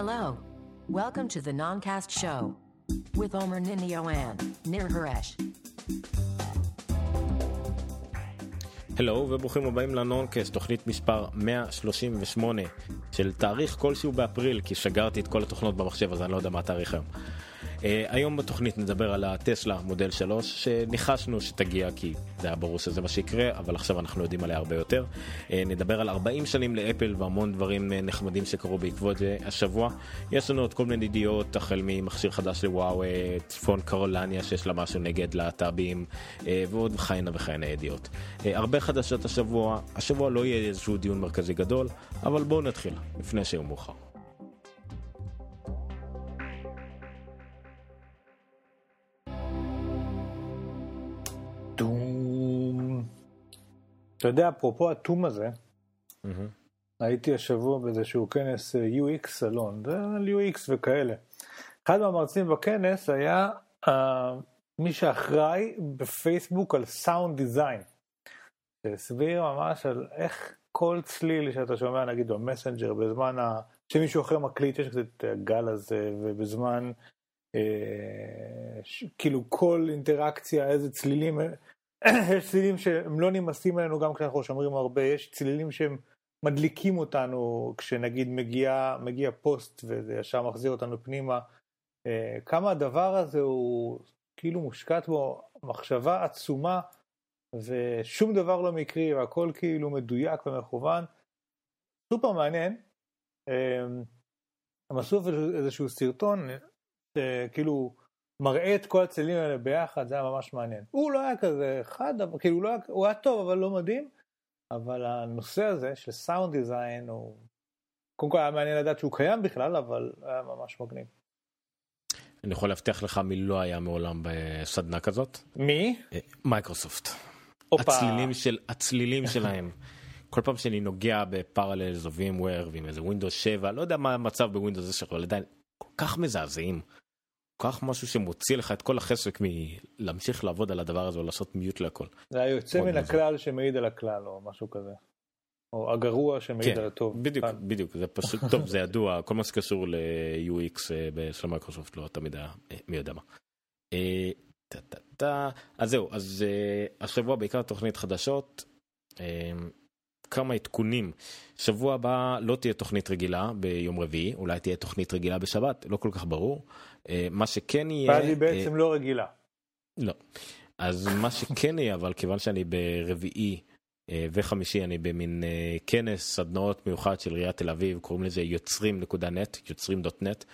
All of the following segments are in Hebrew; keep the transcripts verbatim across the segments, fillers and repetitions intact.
Hello. Welcome to the Noncast Show with Omer Ninio and Nir Haresh. הלו וברוכים הבאים לנונקאסט, תוכנית מספר מאה שלושים ושמונה של תאריך כלשהו באפריל, כי שגרתי את כל התוכנות במחשב אז אני לא יודע מה התאריך היום. Uh, היום בתוכנית נדבר על הטסלה מודל שלוש שניחשנו שתגיע כי זה היה ברור שזה מה שיקרה, אבל עכשיו אנחנו יודעים עליה הרבה יותר. uh, נדבר על ארבעים שנים לאפל והמון דברים נחמדים שקרו בעקבות זה השבוע. יש לנו עוד כל מיני ידיעות, החל ממכשיר חדש לוואו, צפון קרולניה שיש לה משהו נגד להט"בים, uh, ועוד חיינה וחיינה ידיעות. uh, הרבה חדשות השבוע, השבוע לא יהיה איזשהו דיון מרכזי גדול, אבל בואו נתחיל לפני שיום מאוחר. אתה יודע, אפרופו התום הזה, mm-hmm. הייתי השבוע באיזשהו כנס יו אקס סלון, זה יו אקס וכאלה. אחד מהמרצים בכנס היה uh, מי שאחראי בפייסבוק על סאונד דיזיין. הסביר ממש על איך כל צליל שאתה שומע, נגיד במסנג'ר, בזמן ה... שמישהו אחר מקליט, יש קצת גל הזה, ובזמן uh, ש... כאילו כל אינטראקציה, איזה צלילים... יש צלילים שהם לא נמסים עלינו גם כשאנחנו שומרים הרבה, יש צלילים שהם מדליקים אותנו כשנגיד מגיע, מגיע פוסט וזה ישר מחזיר אותנו פנימה. כמה הדבר הזה הוא כאילו מושקעת בו מחשבה עצומה ושום דבר לא מקרי והכל כאילו מדויק ומכוון. סופר מעניין. הם עשו איזשהו סרטון כאילו מראה את כל הצלילים האלה ביחד, זה היה ממש מעניין. הוא לא היה כזה חד, כאילו הוא, לא היה, הוא היה טוב, אבל לא מדהים, אבל הנושא הזה של סאונד דיזיין, הוא... קודם כל היה מעניין לדעת שהוא קיים בכלל, אבל היה ממש מגניב. אני יכול להבטיח לך מי לא היה מעולם בסדנה כזאת? מי? מייקרוסופט. הצלילים, של, הצלילים שלהם. כל פעם שאני נוגע בפרללס או VMware ועם איזה ווינדוס שבע, לא יודע מה המצב בווינדוס זה שכל, עדיין כל כך מזעזעים. כך משהו שמוציא לך את כל החסק מלהמשיך לעבוד על הדבר הזה או לעשות מיוט לכל. זה היוצא מן הכלל שמעיד על הכלל או משהו כזה. או הגרוע שמעיד על הטוב. בדיוק, בדיוק. זה פשוט טוב, זה ידוע. כל מה שקשור ל-יו אקס של מייקרוסופט לא תמיד מי יודע מה. אז זהו, אז השבוע בעיקר תוכנית חדשות. כמה עדכונים. שבוע הבא לא תהיה תוכנית רגילה ביום רביעי, אולי תהיה תוכנית רגילה בשבת, לא כל כך ברור. מה שכן יהיה... ואז היא בעצם לא רגילה. לא. אז מה שכן יהיה, אבל כיוון שאני ברביעי וחמישי, אני במין כנס סדנאות מיוחד של עיריית תל אביב, קוראים לזה יוצרים נקודה נט, יוצרים דוט נט,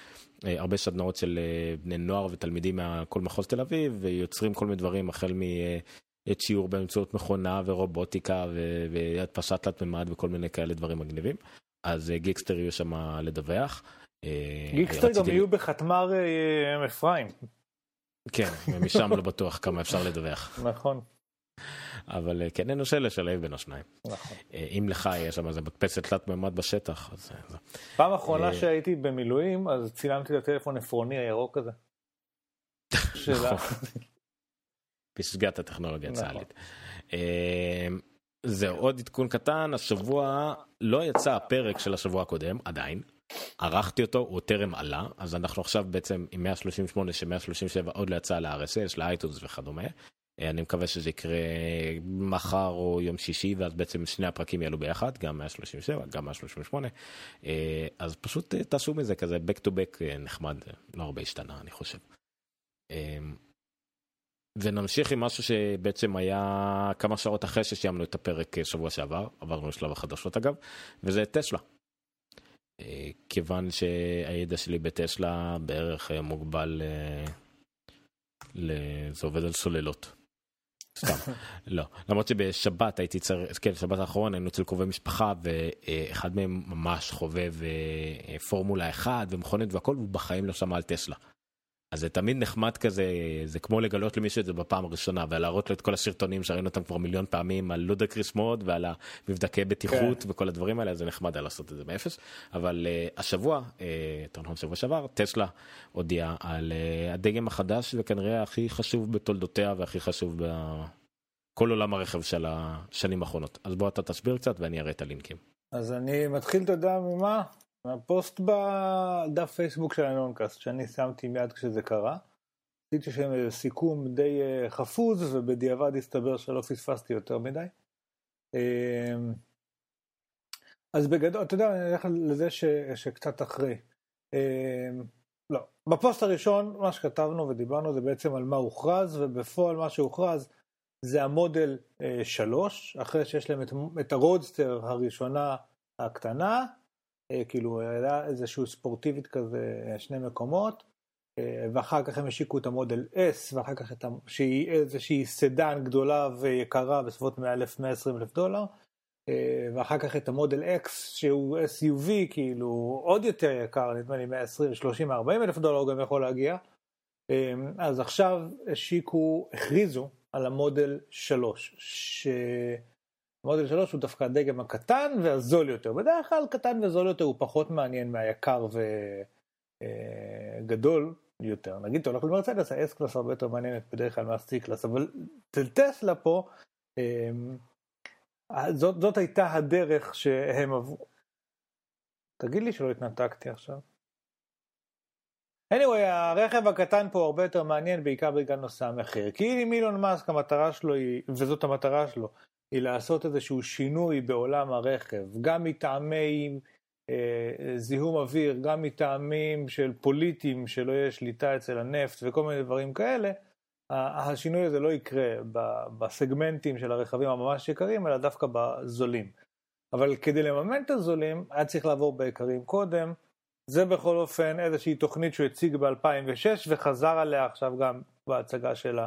הרבה סדנאות של בני נוער ותלמידים מכל מחוז תל אביב, ויוצרים כל מיני דברים, החל מ... את שיעור באמצעות מכונה ורובוטיקה והדפסה תלת ממד וכל מיני כאלה דברים מגניבים. אז גיקסטר יהיו שם לדווח. גיקסטר גם יהיו בחתמר אפרים. כן, ומשם לא בטוח כמה אפשר לדווח. נכון. אבל כן, אין נושא לשלב בין השניים. נכון. אם לך יש שם איזה מדפסת תלת ממד בשטח. פעם האחרונה שהייתי במילואים, אז צילמתי לטלפון עפרוני הירוק הזה. נכון. פסגת הטכנולוגיה הצהלית. זהו, עוד עדכון קטן, השבוע לא יצא הפרק של השבוע הקודם, עדיין, ערכתי אותו, הוא טרם עלה, אז אנחנו עכשיו בעצם עם מאה שלושים ושמונה ש-מאה שלושים ושבע עוד לא יצא ל-אר אס אס, לאייטונס וכדומה, אני מקווה שזה יקרה מחר או יום שישי, ואז בעצם שני הפרקים יעלו ביחד, גם מאה שלושים ושבע, גם מאה שלושים ושמונה, אז פשוט תעשו מזה כזה, back to back נחמד, לא הרבה השתנה, אני חושב. ונמשיך עם משהו שבעצם היה כמה שעות אחרי שסיימנו את הפרק שבוע שעבר, עברנו לשלב החדשות אגב, וזה טסלה. כיוון שהידע שלי בטסלה בערך מוגבל, זה עובד על סוללות. סתם, לא. למרות שבשבת הייתי צריך, כן, שבת האחרון היינו אצל קרובי משפחה, ואחד מהם ממש חובב פורמולה אחת ומכונת והכל, והוא בחיים לא שמע על טסלה. אז זה תמיד נחמד כזה, זה כמו לגלות למישהו את זה בפעם הראשונה, ולהראות לו את כל הסרטונים שראינו אותם כבר מיליון פעמים, על לודק רשמות ועל המבדקי בטיחות כן. וכל הדברים האלה, זה נחמד על לעשות את זה באפס. אבל uh, השבוע, uh, תרנון שבוע שעבר, טסלה הודיעה על uh, הדגם החדש, וכנראה הכי חשוב בתולדותיה, והכי חשוב בכל עולם הרכב של השנים האחרונות. אז בוא אתה תסביר קצת ואני אראה את הלינקים. אז אני מתחיל תודה ממה? הפוסט בדף פייסבוק של הנונקאסט, שאני שמתי מיד כשזה קרה, עשיתי שם סיכום די חפוז, ובדיעבד הסתבר שלא פספסתי יותר מדי. אז בגדול, אתה יודע, אני אלך לזה ש, שקצת אחרי. לא, בפוסט הראשון, מה שכתבנו ודיברנו, זה בעצם על מה הוכרז, ובפועל מה שהוכרז, זה המודל שלוש, אחרי שיש להם את, את הרודסטר הראשונה הקטנה, כאילו היה איזשהו ספורטיבית כזה, שני מקומות, ואחר כך הם השיקו את המודל S, ואחר כך את, שהיא איזושהי סדן גדולה ויקרה בסביבות מאה אלף, מאה עשרים אלף דולר, ואחר כך את המודל X, שהוא אס יו וי, כאילו עוד יותר יקר, נדמה לי מאה עשרים, שלושים, ארבעים אלף דולר, הוא גם יכול להגיע. אז עכשיו השיקו, הכריזו על המודל שלוש, ש... המודל שלוש הוא דווקא הדגם הקטן והזול יותר. בדרך כלל קטן וזול יותר הוא פחות מעניין מהיקר וגדול יותר. נגיד, אתה הולך למרצדס, ה-S קלאס הרבה יותר מעניינת בדרך כלל מה-C קלאס, אבל טסלה פה, זאת, זאת הייתה הדרך שהם עברו. תגיד לי שלא התנתקתי עכשיו. anyway, הרכב הקטן פה הרבה יותר מעניין, בעיקר בגלל נושא המחיר. כי אם אילון מאסק, המטרה שלו היא, וזאת המטרה שלו, היא לעשות איזשהו שינוי בעולם הרכב, גם מטעמים אה, זיהום אוויר, גם מטעמים של פוליטים שלא יש שליטה אצל הנפט וכל מיני דברים כאלה, השינוי הזה לא יקרה בסגמנטים של הרכבים הממש יקרים, אלא דווקא בזולים. אבל כדי לממן את הזולים, היה צריך לעבור בעיקרים קודם, זה בכל אופן איזושהי תוכנית שהוא הציג ב-אלפיים ושש וחזר עליה עכשיו גם בהצגה של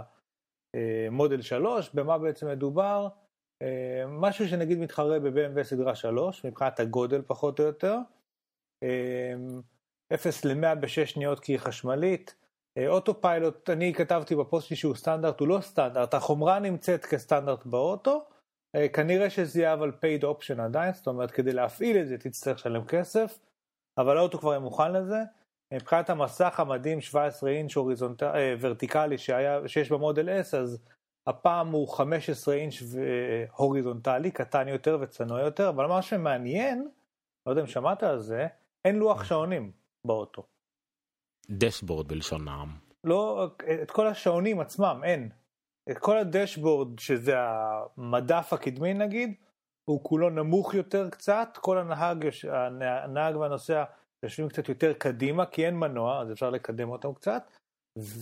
המודל שלוש, במה בעצם מדובר? משהו שנגיד מתחרה ב-בי אם דאבליו סדרה שלוש, מבחינת הגודל פחות או יותר, אפס למאה בשש שניות כי היא חשמלית, אוטו פיילוט, אני כתבתי בפוסט שהוא סטנדרט, הוא לא סטנדרט, החומרה נמצאת כסטנדרט באוטו, כנראה שזה יהיה אבל paid option עדיין, זאת אומרת כדי להפעיל את זה תצטרך שלם כסף, אבל האוטו כבר מוכן לזה, מבחינת המסך המדהים שבע עשרה אינץ' ורטיקלי שיש במודל S, אז הפעם הוא חמש עשרה אינץ' הוריזונטלי, קטן יותר וצנוע יותר, אבל מה שמעניין, לא יודע אם שמעת על זה, אין לוח שעונים באוטו. דשבורד בלשון העם. לא, את כל השעונים עצמם, אין. את כל הדשבורד, שזה המדף הקדמי נגיד, הוא כולו נמוך יותר קצת, כל הנהג, הנהג והנוסע יושבים קצת יותר קדימה, כי אין מנוע, אז אפשר לקדם אותם קצת,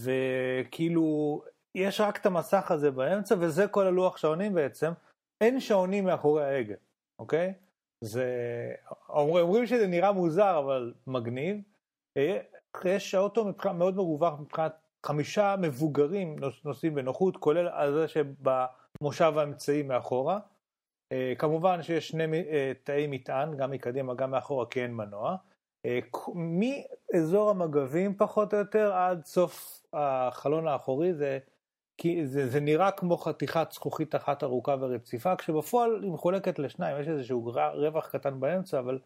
וכאילו... יש רק את המסך הזה באמצע, וזה כל הלוח שעונים בעצם, אין שעונים מאחורי ההגה, אוקיי? זה, אומרים שזה נראה מוזר, אבל מגניב, יש האוטו מאוד מרווח, מבחינת חמישה מבוגרים נוסעים בנוחות, כולל על זה שבמושב האמצעי מאחורה, כמובן שיש שני תאי מטען, גם מקדימה, גם מאחורה, כי אין מנוע, מאזור המגבים פחות או יותר, עד סוף החלון האחורי, זה כי זה, זה נראה כמו חתיכת זכוכית אחת ארוכה ורציפה, כשבפועל היא מחולקת לשניים, יש איזשהו רווח קטן באמצע, אבל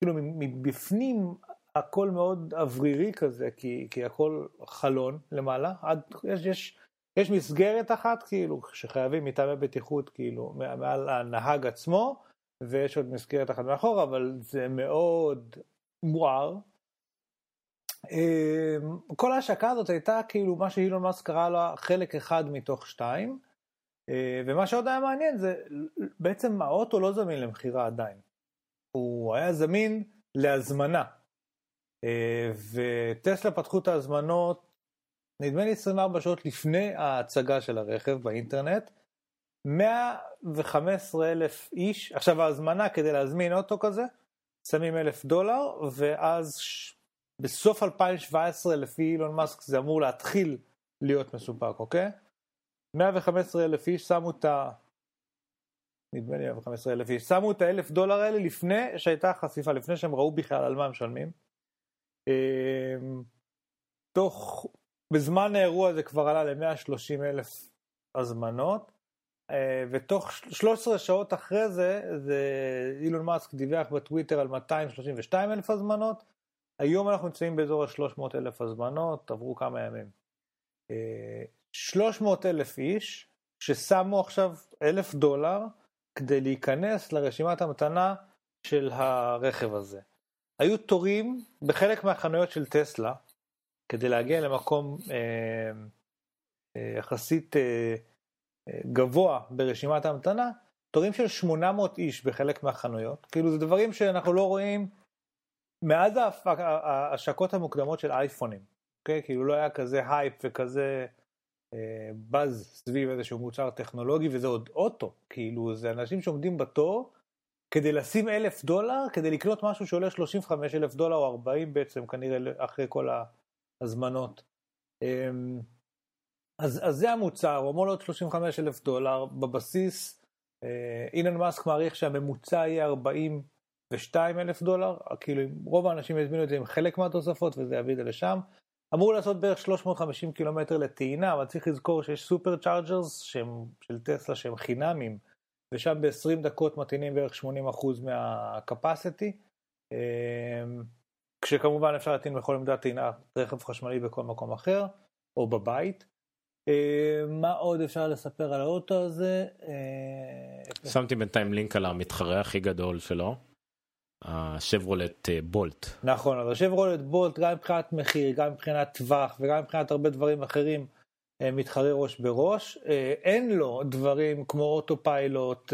כאילו מבפנים הכל מאוד אוורירי כזה, כי, כי הכל חלון למעלה, עד, יש, יש, יש מסגרת אחת כאילו, שחייבים מטעמי בטיחות כאילו, מעל הנהג עצמו, ויש עוד מסגרת אחת מאחור, אבל זה מאוד מואר, כל ההשקה הזאת הייתה כאילו מה שאילון מאסק קרא לה חלק אחד מתוך שתיים, ומה שעוד היה מעניין זה בעצם האוטו לא זמין למחירה עדיין, הוא היה זמין להזמנה, וטסלה פתחו את ההזמנות נדמה לי עשרים וארבע שעות לפני ההצגה של הרכב באינטרנט, מאה וחמש עשרה אלף איש, עכשיו ההזמנה כדי להזמין אוטו כזה שמים אלף דולר ואז בסוף אלפיים שבע עשרה לפי אילון מאסק זה אמור להתחיל להיות מסופק, אוקיי? מאה וחמש עשרה אלף איש שמו את ה... נדמה לי מאה וחמש עשרה אלף איש, שמו את האלף דולר האלה לפני שהייתה חשיפה, לפני שהם ראו בכלל על מה הם שלמים. תוך... בזמן האירוע הזה כבר עלה ל-מאה ושלושים אלף הזמנות, ותוך שלוש עשרה שעות אחרי זה, זה... אילון מאסק דיווח בטוויטר על מאתיים שלושים ושתיים אלף הזמנות, היום אנחנו נמצאים באזור ה-שלוש מאות אלף הזמנות, עברו כמה ימים. שלוש מאות אלף איש, ששמו עכשיו אלף דולר, כדי להיכנס לרשימת המתנה של הרכב הזה. היו תורים בחלק מהחנויות של טסלה, כדי להגיע למקום יחסית גבוה ברשימת ההמתנה, תורים של שמונה מאות איש בחלק מהחנויות, כאילו זה דברים שאנחנו לא רואים מאז ההשקות המוקדמות של אייפונים, אוקיי? כאילו לא היה כזה הייפ וכזה בז סביב איזשהו מוצר טכנולוגי, וזה עוד אוטו, כאילו זה אנשים שעומדים בתור כדי לשים אלף דולר, כדי לקנות משהו שעולה שלושים וחמישה אלף דולר או ארבעים בעצם, כנראה אחרי כל הזמנות. אז, אז זה המוצר, הוא אמור להיות שלושים וחמישה אלף דולר בבסיס. אילן מאסק מעריך שהממוצע יהיה ארבעים ושתיים אלף דולר, כאילו רוב האנשים יזמינו את זה עם חלק מהתוספות וזה יביא את זה לשם. אמור לעשות בערך שלוש מאות וחמישים קילומטר לטעינה, אבל צריך לזכור שיש סופר צ'ארג'רס שהם, של טסלה שהם חינמים, ושם ב-עשרים דקות מתאינים בערך שמונים אחוז מהקפסיטי, כשכמובן אפשר להתאים בכל עמדת טעינה רכב חשמלי בכל מקום אחר, או בבית. מה עוד אפשר לספר על האוטו הזה? שמתי בינתיים לינק על המתחרה הכי גדול שלו, השברולט בולט. נכון, אז השברולט בולט, גם מבחינת מחיר, גם מבחינת טווח, וגם מבחינת הרבה דברים אחרים, מתחרה ראש בראש. אין לו דברים כמו אוטופיילוט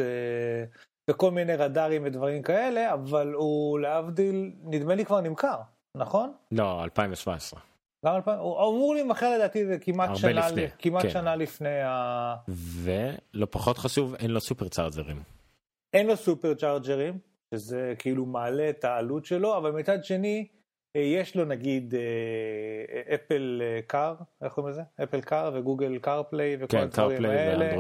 וכל מיני רדארים ודברים כאלה, אבל הוא להבדיל, נדמה לי כבר נמכר, נכון? לא, אלפיים שבע עשרה. הוא אמור להימכר לדעתי זה כמעט שנה, כמעט כן. שנה לפני ה... ולא פחות חשוב, אין לו סופר צ'ארג'רים. אין לו סופר צ'ארג'רים, שזה כאילו מעלה את העלות שלו, אבל מצד שני יש לו נגיד אפל קאר, איך קוראים לזה? אפל קאר וגוגל קארפליי וכל כן, הדברים האלה,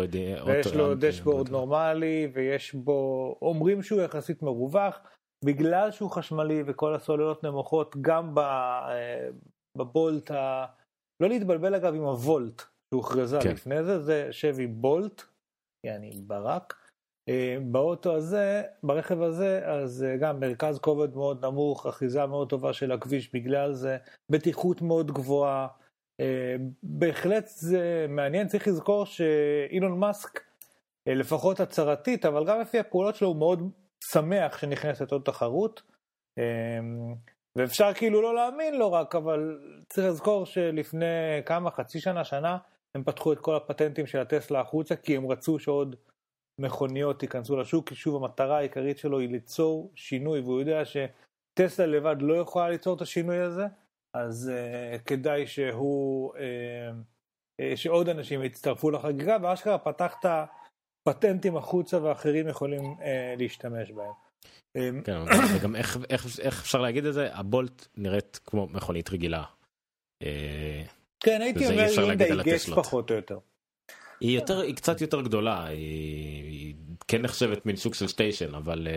ויש לו דשבורד נורמלי, ויש בו, אומרים שהוא יחסית מרווח, בגלל שהוא חשמלי וכל הסוללות נמוכות, גם בבולט, ה... לא להתבלבל אגב עם הוולט שהוכרזה כן. לפני זה, זה שבי בולט, יעני ברק, באוטו הזה, ברכב הזה, אז גם מרכז כובד מאוד נמוך, אחיזה מאוד טובה של הכביש בגלל זה, בטיחות מאוד גבוהה, בהחלט זה מעניין, צריך לזכור שאילון מאסק, לפחות הצהרתית, אבל גם לפי הפעולות שלו הוא מאוד שמח שנכנסת עוד תחרות, ואפשר כאילו לא להאמין לא רק, אבל צריך לזכור שלפני כמה, חצי שנה, שנה, הם פתחו את כל הפטנטים של הטסלה החוצה, כי הם רצו שעוד מכוניות ייכנסו לשוק, כי שוב המטרה העיקרית שלו היא ליצור שינוי, והוא יודע שטסלה לבד לא יכולה ליצור את השינוי הזה, אז uh, כדאי שהוא, uh, uh, שעוד אנשים יצטרפו לחגיגה, ואשכרה פתחת פטנטים החוצה ואחרים יכולים uh, להשתמש בהם. כן, וגם איך, איך, איך אפשר להגיד את זה? הבולט נראית כמו מכונית רגילה. כן, הייתי אומר, היא גש פחות או יותר. היא, יותר, היא קצת יותר גדולה, היא, היא כן נחשבת מן סוג של סטיישן, אבל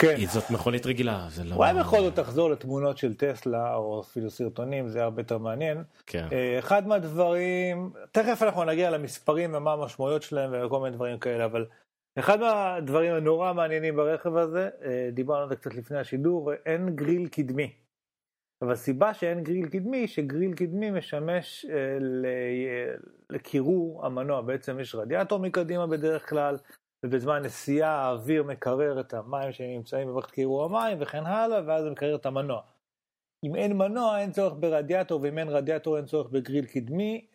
כן. היא זאת מכונית רגילה. זה לא... וואי בכל זאת תחזור לתמונות של טסלה, או אפילו סרטונים, זה הרבה יותר מעניין. כן. אחד מהדברים, תכף אנחנו נגיע למספרים ומה המשמעויות שלהם וכל מיני דברים כאלה, אבל אחד מהדברים הנורא מעניינים ברכב הזה, דיברנו על זה קצת לפני השידור, אין גריל קדמי. אבל הסיבה שאין גריל קדמי, שגריל קדמי משמש לקירור המנוע. בעצם יש רדיאטור מקדימה בדרך כלל, ובזמן נסיעה האוויר מקרר את המים שנמצאים במערכת קירור המים וכן הלאה, ואז זה מקרר את המנוע. אם אין מנוע אין צורך ברדיאטור, ואם אין רדיאטור אין צורך בגריל קדמי.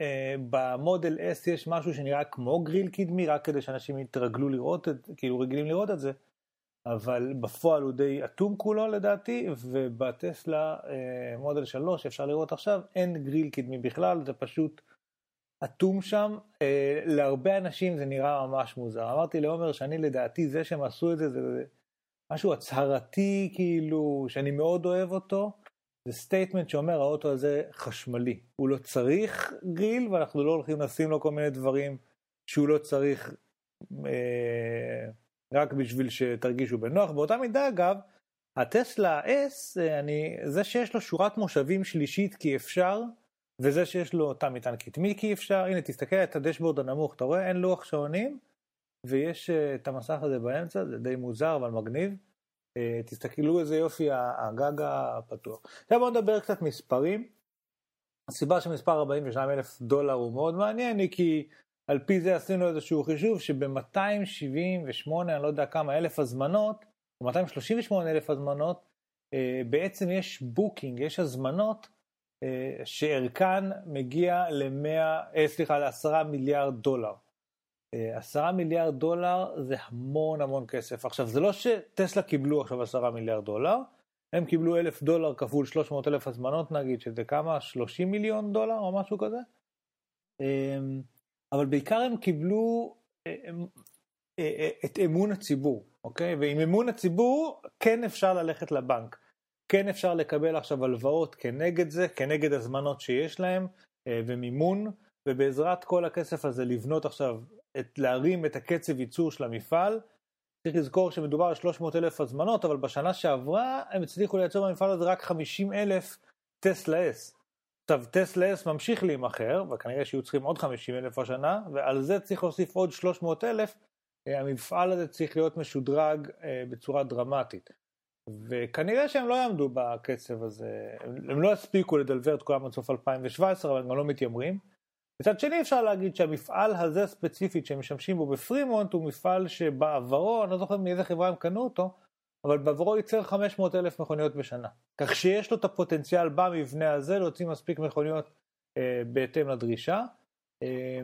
במודל S יש משהו שנראה כמו גריל קדמי, רק כדי שאנשים יתרגלו לראות את, כאילו רגילים לראות את זה. אבל בפועל הוא די אטום כולו לדעתי, ובטסלה מודל שלוש אפשר לראות עכשיו, אין גריל קדמי בכלל, זה פשוט אטום שם. להרבה אנשים זה נראה ממש מוזר. אמרתי לעומר שאני לדעתי זה שהם עשו את זה, זה משהו הצהרתי כאילו, שאני מאוד אוהב אותו. זה סטייטמנט שאומר, האוטו הזה חשמלי. הוא לא צריך גריל, ואנחנו לא הולכים לשים לו כל מיני דברים שהוא לא צריך אה, רק בשביל שתרגישו בנוח. באותה מידה, אגב, הטסלה S, אני, זה שיש לו שורת מושבים שלישית כי אפשר, וזה שיש לו תא מטען קדמי כי אפשר. הנה, תסתכל את הדשבורד הנמוך, אתה רואה? אין לוח שעונים, ויש את המסך הזה באמצע, זה די מוזר, אבל מגניב. תסתכלו איזה יופי הגג הפתוח. עכשיו בואו נדבר קצת מספרים. הסיבה שמספר ארבעים ושניים אלף דולר הוא מאוד מעניין היא כי על פי זה עשינו איזשהו חישוב שב-מאתיים שבעים ושמונה, אני לא יודע כמה אלף הזמנות, או מאתיים שלושים ושמונה אלף הזמנות, בעצם יש בוקינג, יש הזמנות שערכן מגיע ל-מאה, סליחה, ל-עשרה מיליארד דולר. עשרה מיליארד דולר זה המון המון כסף. עכשיו, זה לא שטסלה קיבלו עכשיו עשרה מיליארד דולר, הם קיבלו אלף דולר כפול שלוש מאות אלף הזמנות, נגיד, שזה כמה? שלושים מיליון דולר או משהו כזה. אבל בעיקר הם קיבלו את אמון הציבור, אוקיי? ועם אמון הציבור כן אפשר ללכת לבנק, כן אפשר לקבל עכשיו הלוואות כנגד זה, כנגד הזמנות שיש להם ומימון, ובעזרת כל הכסף הזה לבנות עכשיו, את, להרים את הקצב ייצור של המפעל. צריך לזכור שמדובר על שלוש מאות אלף הזמנות, אבל בשנה שעברה הם הצליחו לייצור במפעל הזה רק חמישים אלף טסלה S. עכשיו, טסלה S ממשיך להימחר, וכנראה שיהיו צריכים עוד חמישים אלף השנה, ועל זה צריך להוסיף עוד שלוש מאות אלף, המפעל הזה צריך להיות משודרג בצורה דרמטית. וכנראה שהם לא יעמדו בקצב הזה, הם לא הספיקו לדלבר את כולם עד סוף אלפיים שבע עשרה, אבל הם לא מתיימרים. מצד שני אפשר להגיד שהמפעל הזה ספציפית שמשמשים בו בפרימונט, הוא מפעל שבעברו, אני לא זוכר מאיזה חברה הם קנו אותו, אבל בעברו ייצר חמש מאות אלף מכוניות בשנה. כך שיש לו את הפוטנציאל במבנה הזה להוציא מספיק מכוניות אה, בהתאם לדרישה, אה,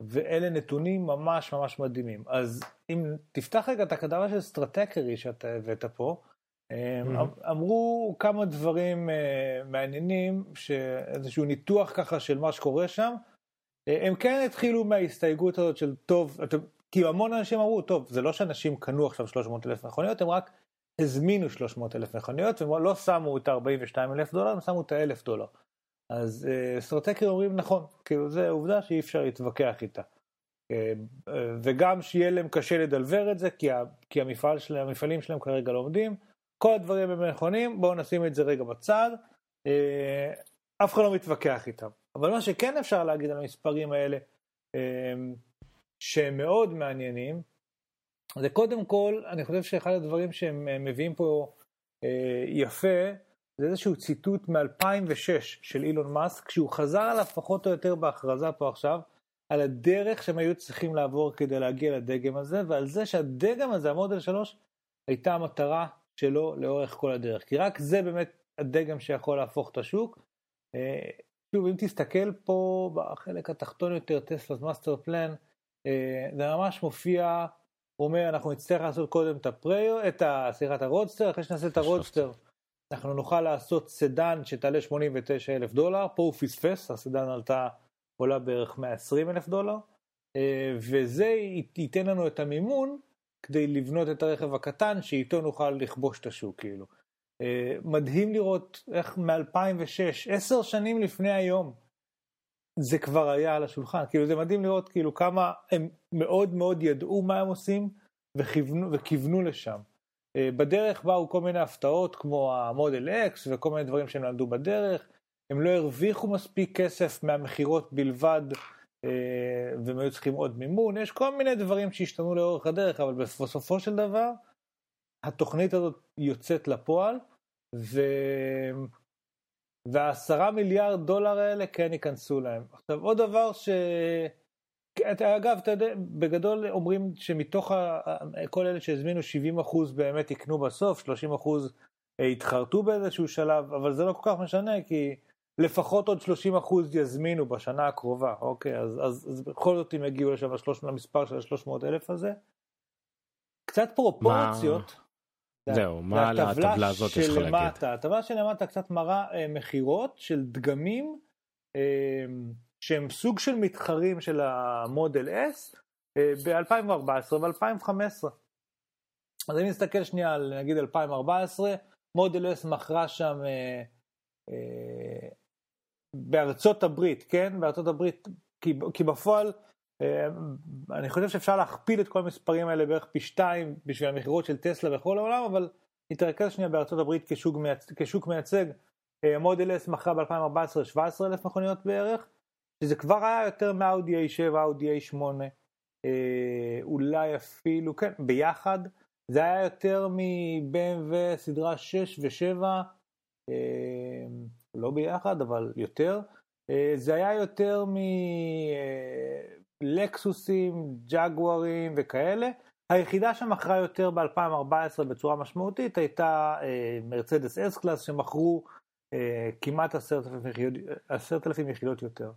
ואלה נתונים ממש ממש מדהימים. אז אם תפתח רגע את הכתבה של סטרטקרי שאתה הבאת פה, אמרו כמה דברים מעניינים, איזשהו ניתוח ככה של מה שקורה שם. הם כן התחילו מההסתייגות הזאת של טוב, כי המון אנשים אמרו, טוב, זה לא שאנשים קנו עכשיו שלוש מאות אלף מכוניות, הם רק הזמינו שלוש מאות אלף מכוניות, והם לא שמו את ארבעים ושניים אלף דולר, הם שמו את אלף דולר. אז סטרטקרים אומרים נכון, כאילו זה עובדה שאי אפשר להתווכח איתה. וגם שיהיה להם קשה לדלבר את זה, כי המפעלים שלהם כרגע לא עומדים, כל הדברים הם נכונים, בואו נשים את זה רגע בצד, אף אחד לא מתווכח איתם. אבל מה שכן אפשר להגיד על המספרים האלה, שהם מאוד מעניינים, זה קודם כל, אני חושב שאחד הדברים שהם מביאים פה יפה, זה איזשהו ציטוט מ-אלפיים ושש של אילון מאסק, כשהוא חזר עליו פחות או יותר בהכרזה פה עכשיו, על הדרך שהם היו צריכים לעבור כדי להגיע לדגם הזה, ועל זה שהדגם הזה, המודל שלוש, הייתה המטרה שלו לאורך כל הדרך, כי רק זה באמת הדגם שיכול להפוך את השוק. שוב, אם תסתכל פה בחלק התחתון יותר, טסלה מאסטר פלן, זה ממש מופיע, הוא אומר, אנחנו נצטרך לעשות קודם את הפריו, את הסירת הרודסטר, אחרי שנעשה את הרודסטר, אנחנו נוכל לעשות סדן שתעלה שמונים ותשעה אלף דולר, פה הוא פספס, הסדן עלתה, עולה בערך מאה ועשרים אלף דולר, וזה ייתן לנו את המימון, כדי לבנות את הרכב הקטן, שאיתו נוכל לכבוש את השוק, כאילו. מדהים לראות איך מ-אלפיים ושש, עשר שנים לפני היום, זה כבר היה על השולחן. כאילו, זה מדהים לראות, כאילו, כמה הם מאוד מאוד ידעו מה הם עושים, וכיוונו, וכיוונו לשם. בדרך באו כל מיני הפתעות, כמו המודל X, וכל מיני דברים שהם למדו בדרך. הם לא הרוויחו מספיק כסף מהמחירות בלבד, והם היו צריכים עוד מימון. יש כל מיני דברים שהשתנו לאורך הדרך, אבל בסופו של דבר, התוכנית הזאת יוצאת לפועל, ו... והעשרה מיליארד דולר האלה כן ייכנסו להם. עכשיו, עוד דבר ש... אגב, אתה יודע, בגדול אומרים שמתוך ה... כל אלה שהזמינו שבעים אחוז באמת יקנו בסוף, שלושים אחוז התחרטו באיזשהו שלב, אבל זה לא כל כך משנה, כי... לפחות עוד שלושים אחוז יזמינו בשנה הקרובה, אוקיי? אז, אז, אז בכל זאת אם יגיעו לשם למספר של שלוש מאות אלף הזה, קצת פרופורציות. זהו, מה הטבלה הזאת יש לך להגיד? הטבלה שלמטה קצת מראה מחירות של דגמים, שהם סוג של מתחרים של המודל S, ב-אלפיים וארבע עשרה וב-אלפיים וחמש עשרה. אז אם נסתכל שנייה על, נגיד, אלפיים וארבע עשרה, מודל S מכרה שם... בארצות הברית, כן? בארצות הברית, כי, כי בפועל, אני חושב שאפשר להכפיל את כל המספרים האלה בערך פי שתיים בשביל המחירות של טסלה בכל העולם, אבל נתרכז שנייה בארצות הברית כשוק, כשוק מייצג. מודל S מכרה ב-אלפיים וארבע עשרה שבע עשרה אלף מכוניות בערך, שזה כבר היה יותר מאודי איי שבע, אאודי איי שמונה, אולי אפילו, כן, ביחד. זה היה יותר מ-בי אם דאבליו סדרה שש ושבע, לא ביחד, אבל יותר. זה היה יותר מלקסוסים, ג'גוארים וכאלה, היחידה שמכרה יותר ב-אלפיים וארבע עשרה בצורה משמעותית הייתה מרצדס אס קלאס שמכרו כמעט עשרת אלפים יחידות יותר.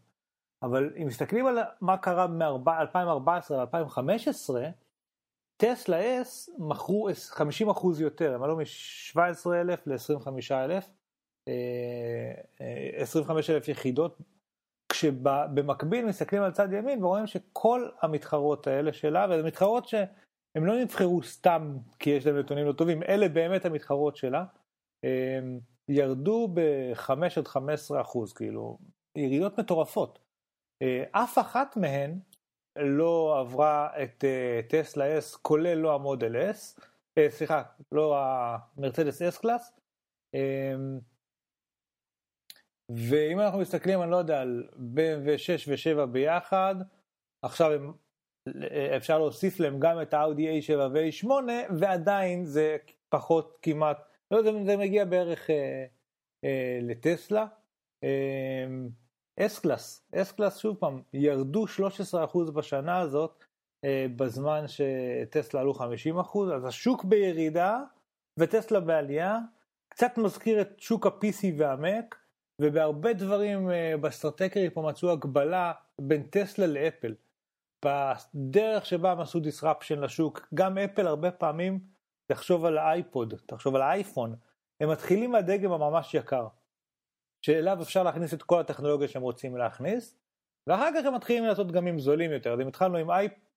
אבל אם מסתכלים על מה קרה מ-אלפיים וארבע עשרה ל-אלפיים וחמש עשרה, טסלה S מכרו חמישים אחוז יותר, הם עלו מ-שבע עשרה אלף ל-עשרים וחמישה אלף, עשרים וחמישה אלף יחידות, כשבמקביל מסתכלים על צד ימין ורואים שכל המתחרות האלה שלה, וזה מתחרות שהם לא נבחרו סתם כי יש להם נתונים לא טובים, אלה באמת המתחרות שלה, ירדו ב-חמש עד חמש עשרה אחוז, כאילו, ירידות מטורפות. אף אחת מהן לא עברה את טסלה S, כולל לא המודל S, סליחה, לא המרצדס S קלאס. ואם אנחנו מסתכלים, אני לא יודע, על בי אם דאבליו שש ו-שבע ביחד, עכשיו אפשר להוסיף להם גם את האאודי איי שבע ו-איי שמונה, ועדיין זה פחות כמעט, לא יודע אם זה מגיע בערך אה, אה, לטסלה. אה, S-Class, S-Class שוב פעם, ירדו שלושה עשר אחוז בשנה הזאת, אה, בזמן שטסלה עלו חמישים אחוז, אז השוק בירידה וטסלה בעלייה, קצת מזכיר את שוק ה-פי סי והמק, ובהרבה דברים אה, בסטרטקרי פה מצאו הגבלה בין טסלה לאפל, בדרך שבה הם עשו disruption לשוק, גם אפל הרבה פעמים, תחשוב על האייפוד, תחשוב על האייפון, הם מתחילים מהדגם הממש יקר, שאליו אפשר להכניס את כל הטכנולוגיה שהם רוצים להכניס, ואחר כך הם מתחילים לעשות גם עם זולים יותר, אז אם התחלנו עם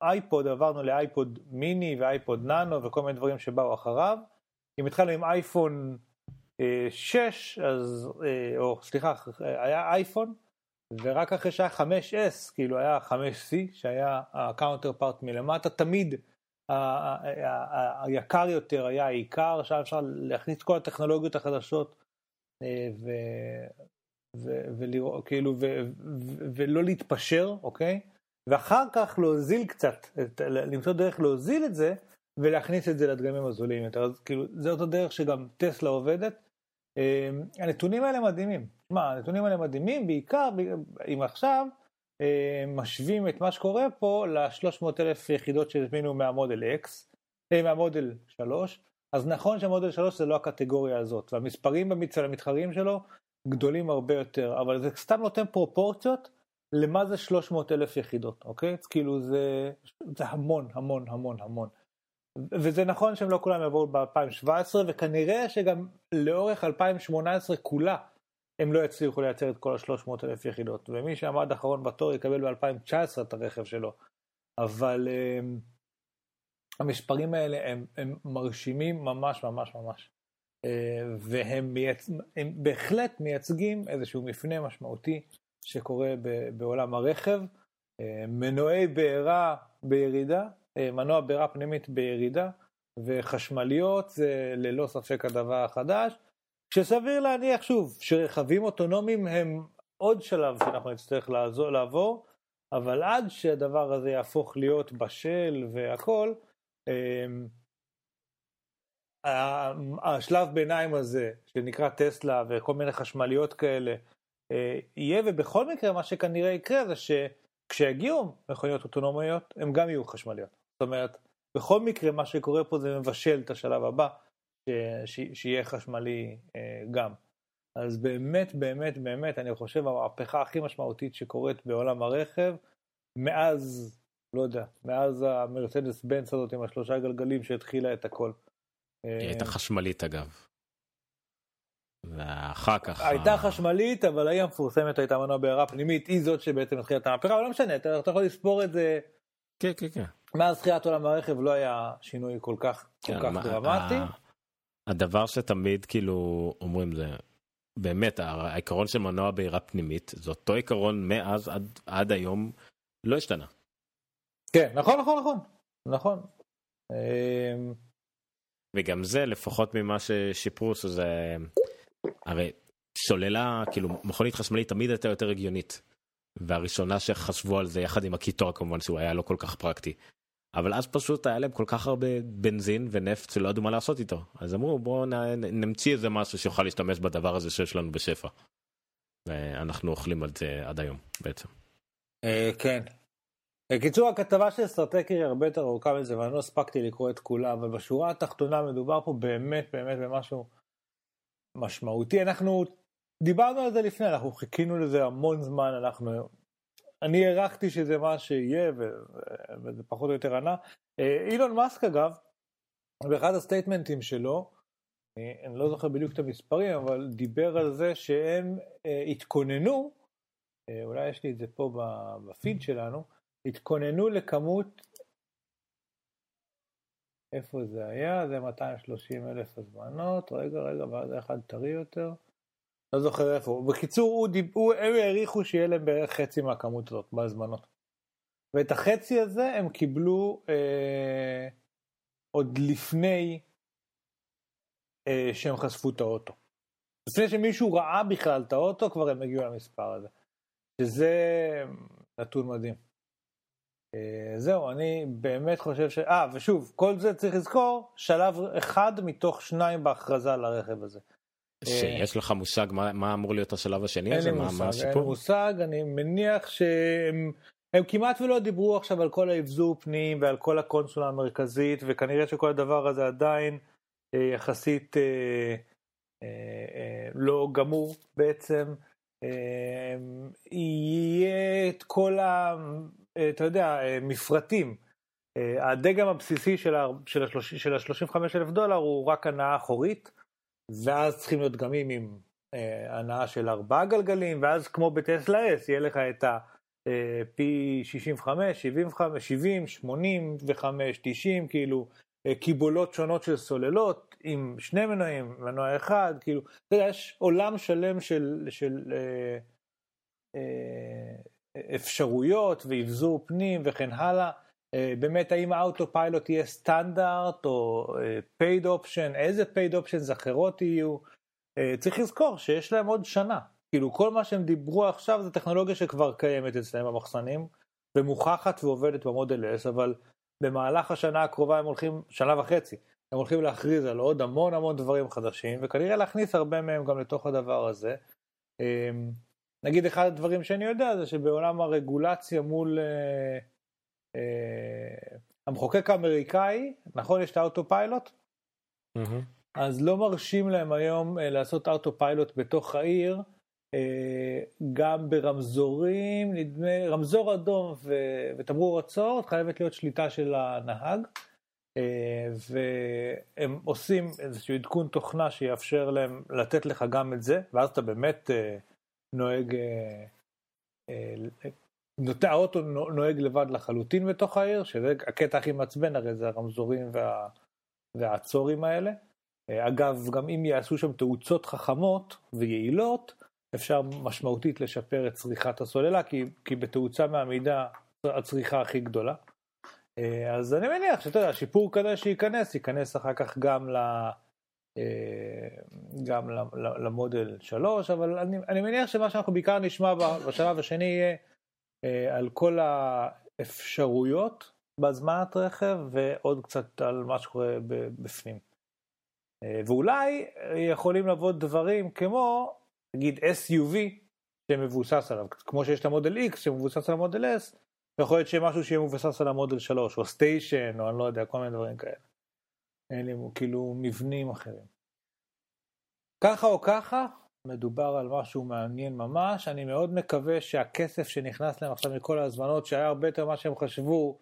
אייפוד, עברנו לאייפוד מיני ואייפוד נאנו, וכל מיני דברים שבאו אחריו, אם התחלנו עם אייפון שש, אז, או סליחה, היה אייפון, ורק אחרי שהיה חמש אס, כאילו היה חמש סי, שהיה הקאונטר פארט מלמטה, תמיד היקר יותר היה העיקר, שם אפשר להכניס כל הטכנולוגיות החדשות ולא להתפשר, אוקיי? ואחר כך להוזיל קצת, למצוא דרך להוזיל את זה ולהכניס את זה לדגמים הזולים יותר. אז כאילו זה אותו דרך שגם טסלה עובדת. הנתונים האלה מדהימים. מה? הנתונים האלה מדהימים בעיקר אם עכשיו משווים את מה שקורה פה ל-שלוש מאות אלף יחידות שהזמינו מהמודל X, מהמודל שלוש, אז נכון שהמודל שלוש זה לא הקטגוריה הזאת, והמספרים של המתחרים שלו גדולים הרבה יותר, אבל זה סתם נותן פרופורציות למה זה שלוש מאות אלף יחידות, אוקיי? כאילו זה, זה המון, המון, המון, המון. וזה נכון שהם לא כולם יבואו ב-אלפיים שבע עשרה, וכנראה שגם לאורך אלפיים שמונה עשרה כולה, הם לא יצליחו לייצר את כל ה-שלוש מאות אלף יחידות, ומי שעמד אחרון בתור יקבל ב-אלפיים תשע עשרה את הרכב שלו, אבל הם, המשפרים האלה הם, הם מרשימים ממש ממש ממש, והם מייצ... הם בהחלט מייצגים איזשהו מפנה משמעותי שקורה ב... בעולם הרכב, מנועי בעירה בירידה, מנוע בעירה פנימית בירידה, וחשמליות זה ללא ספק הדבר החדש, כשסביר להניח שוב, שרכבים אוטונומיים הם עוד שלב שאנחנו נצטרך לעזור, לעבור, אבל עד שהדבר הזה יהפוך להיות בשל והכל, השלב ביניים הזה שנקרא טסלה וכל מיני חשמליות כאלה, יהיה ובכל מקרה מה שכנראה יקרה זה שכשיגיעו מכוניות אוטונומיות, הם גם יהיו חשמליות. זאת אומרת, בכל מקרה מה שקורה פה זה מבשל את השלב הבא, שיהיה חשמלי גם. אז באמת, באמת, באמת, אני חושב המהפכה הכי משמעותית שקורית בעולם הרכב, מאז, לא יודע, מאז המרצדס בנץ הזאת עם השלושה גלגלים שהתחילה את הכל. היא הייתה חשמלית אגב. ואחר כך... הייתה חשמלית, אבל היא המפורסמת, הייתה מנוע בעירה פנימית, היא זאת שבעצם התחילת המהפכה, אבל לא משנה, אתה יכול לספור את זה... כן, כן, כן. מאז תחילת עולם הרכב לא היה שינוי כל כך, כל כך דרמטי. הדבר שתמיד כאילו אומרים זה, באמת העיקרון של מנוע בעירה פנימית, זה אותו עיקרון מאז עד, עד היום לא השתנה. כן, נכון, נכון, נכון. נכון. וגם זה, לפחות ממה ששיפרו, שזה, הרי שוללה, כאילו, מכונית חשמלית תמיד הייתה יותר הגיונית. והראשונה שחשבו על זה יחד עם הקיטור, כמובן שהוא היה לא כל כך פרקטי. אבל אז פשוט היה להם כל כך הרבה בנזין ונפט שלא ידעו מה לעשות איתו. אז אמרו, בואו נמציא איזה משהו שיוכל להשתמש בדבר הזה שיש לנו בשפע. ואנחנו אוכלים על זה עד היום בעצם. כן. בקיצור, הכתבה של אסטרטגיה היא הרבה יותר ארוכה מזה, ואני לא הספקתי לקרוא את כולה, אבל בשורה התחתונה מדובר פה באמת, באמת במשהו משמעותי. אנחנו דיברנו על זה לפני, אנחנו חיכינו לזה המון זמן, אנחנו... אני הערכתי שזה מה שיהיה, וזה פחות או יותר ענה. אילון מאסק, אגב, באחד הסטייטמנטים שלו, אני לא זוכר בדיוק את המספרים, אבל דיבר על זה שהם התכוננו, אולי יש לי את זה פה בפיד שלנו, התכוננו לכמות, איפה זה היה? זה מאתיים ושלושים אלף הזמנות, רגע, רגע, ואז אחד טרי יותר. לא זוכר איפה. בקיצור, הם העריכו שיהיה להם בערך חצי מהכמות הזאת, בהזמנות. ואת החצי הזה הם קיבלו אה, עוד לפני אה, שהם חשפו את האוטו. לפני שמישהו ראה בכלל את האוטו, כבר הם הגיעו למספר הזה. שזה נתון מדהים. אה, זהו, אני באמת חושב ש... אה, ושוב, כל זה צריך לזכור, שלב אחד מתוך שניים בהכרזה לרכב הזה. שיש לך מושג מה, מה אמור להיות השלב השני הזה? אין לי מושג, אין לי מושג, אני מניח שהם הם כמעט ולא דיברו עכשיו על כל ההבזור פנים ועל כל הקונסולה המרכזית, וכנראה שכל הדבר הזה עדיין אה, יחסית אה, אה, אה, לא גמור בעצם. אה, יהיה את כל ה... אתה יודע, מפרטים. אה, הדגם הבסיסי של ה-שלושים וחמישה אלף דולר הוא רק הנאה אחורית, ואז צריכים להיות דגמים עם הנאה של ארבעה גלגלים, ואז כמו בטסלה S, יהיה לך את הפי שישים וחמש, שבעים וחמש, שבעים, שמונים וחמש, תשעים, כאילו, קיבולות שונות של סוללות, עם שני מנועים, מנוע אחד, כאילו, אתה יודע, יש עולם שלם של, של אה, אה, אפשרויות, ויבזור פנים וכן הלאה, באמת האם האוטו פיילוט יהיה סטנדרט או paid option, איזה paid options אחרות יהיו, צריך לזכור שיש להם עוד שנה, כאילו כל מה שהם דיברו עכשיו זה טכנולוגיה שכבר קיימת אצלהם במחסנים ומוכחת ועובדת במודל S, אבל במהלך השנה הקרובה הם הולכים, שנה וחצי, הם הולכים להכריז על עוד המון המון דברים חדשים וכנראה להכניס הרבה מהם גם לתוך הדבר הזה. נגיד אחד הדברים שאני יודע זה שבעולם הרגולציה מול... Uh, המחוקק האמריקאי, נכון, יש את האוטו פיילוט, mm-hmm. אז לא מרשים להם היום uh, לעשות אוטו פיילוט בתוך העיר, uh, גם ברמזורים, נדמה, רמזור אדום ו, ותמרור עצור, חייבת להיות שליטה של הנהג, uh, והם עושים איזשהו עדכון תוכנה שיאפשר להם לתת לך גם את זה, ואז אתה באמת uh, נוהג... Uh, uh, נוטע האוטו נוהג לבד לחלוטין בתוך העיר, שזה הקטע הכי מצבן, הרי זה הרמזורים וה... והעצורים האלה. אגב, גם אם יעשו שם תאוצות חכמות ויעילות, אפשר משמעותית לשפר את צריכת הסוללה, כי, כי בתאוצה מהמידה הצריכה הכי גדולה. אז אני מניח שאתה יודע, השיפור כדי שייכנס, ייכנס אחר כך גם, ל... גם למודל שלוש, אבל אני, אני מניח שמה שאנחנו בעיקר נשמע בשלב השני יהיה, על כל האפשרויות בהזמנת רכב, ועוד קצת על מה שקורה בפנים. ואולי יכולים לבוא דברים כמו, נגיד S U V, שמבוסס עליו, כמו שיש את המודל X שמבוסס על המודל S, יכול להיות שמשהו שיהיה מבוסס על המודל שלוש, או סטיישן, או אני לא יודע, כל מיני דברים כאלה. אלה כאילו מבנים אחרים. ככה או ככה, מדובר על משהו מעניין ממש. אני מאוד מקווה שהכסף שנכנס להם עכשיו מכל ההזמנות, שהיה הרבה יותר מה שהם חשבו,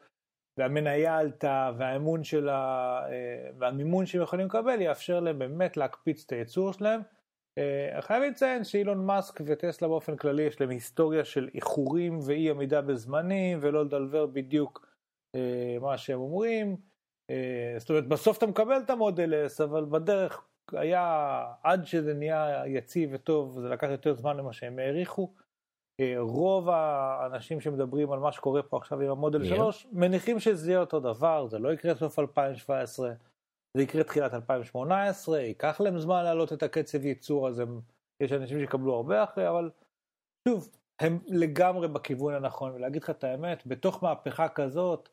והמניה עלתה, והאמון שלה, והמימון שהם יכולים לקבל, יאפשר להם באמת להקפיץ את הייצור שלהם. חייב לציין שאילון מאסק וטסלה באופן כללי, יש להם היסטוריה של איחורים ואי עמידה בזמנים, ולא לדלבר בדיוק מה שהם אומרים. זאת אומרת, בסוף אתה מקבל את המודל S, אבל בדרך... היה, עד שזה נהיה יציב וטוב, זה לקח יותר זמן למה שהם העריכו. רוב האנשים שמדברים על מה שקורה פה עכשיו עם המודל yeah. שלוש, מניחים שזה יהיה אותו דבר, זה לא יקרה סוף אלפיים שבע עשרה, זה יקרה תחילת אלפיים שמונה עשרה, ייקח להם זמן להעלות את הקצב ייצור, אז הם, יש אנשים שקבלו הרבה אחרי, אבל שוב, הם לגמרי בכיוון הנכון, ולהגיד לך את האמת, בתוך מהפכה כזאת,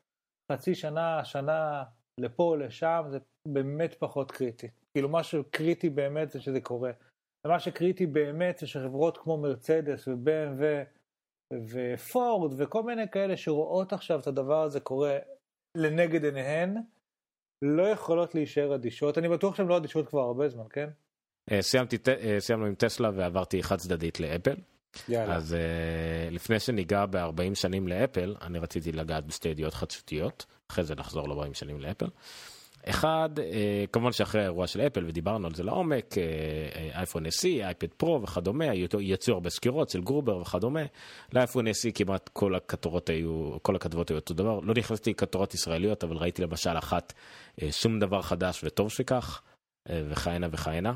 חצי שנה, שנה, לפה, לשם, זה באמת פחות קריטי. כאילו מה שקריטי באמת זה שזה קורה. ומה שקריטי באמת זה שחברות כמו מרצדס ו-B M W ופורד וכל מיני כאלה שרואות עכשיו את הדבר הזה קורה לנגד עיניהן, לא יכולות להישאר אדישות. אני בטוח שהן לא אדישות כבר הרבה זמן, כן? סיימתי, סיימנו עם טסלה ועברתי חד צדדית לאפל. יאללה. אז לפני שניגע ב-ארבעים שנים לאפל, אני רציתי לגעת בשתי ידיעות חדשותיות, אחרי זה נחזור ל-ארבעים שנים לאפל. אחד, כמובן שאחרי האירוע של אפל, ודיברנו על זה לעומק, אייפון אס אי, אייפד פרו וכדומה, יצאו הרבה סקירות של גרובר וכדומה, לאייפון אס אי כמעט כל הכתבות היו, כל הכתבות היו אותו דבר, לא נכנסתי לכתבות ישראליות, אבל ראיתי למשל אחת, שום דבר חדש וטוב שכך, וחיינה וחיינה,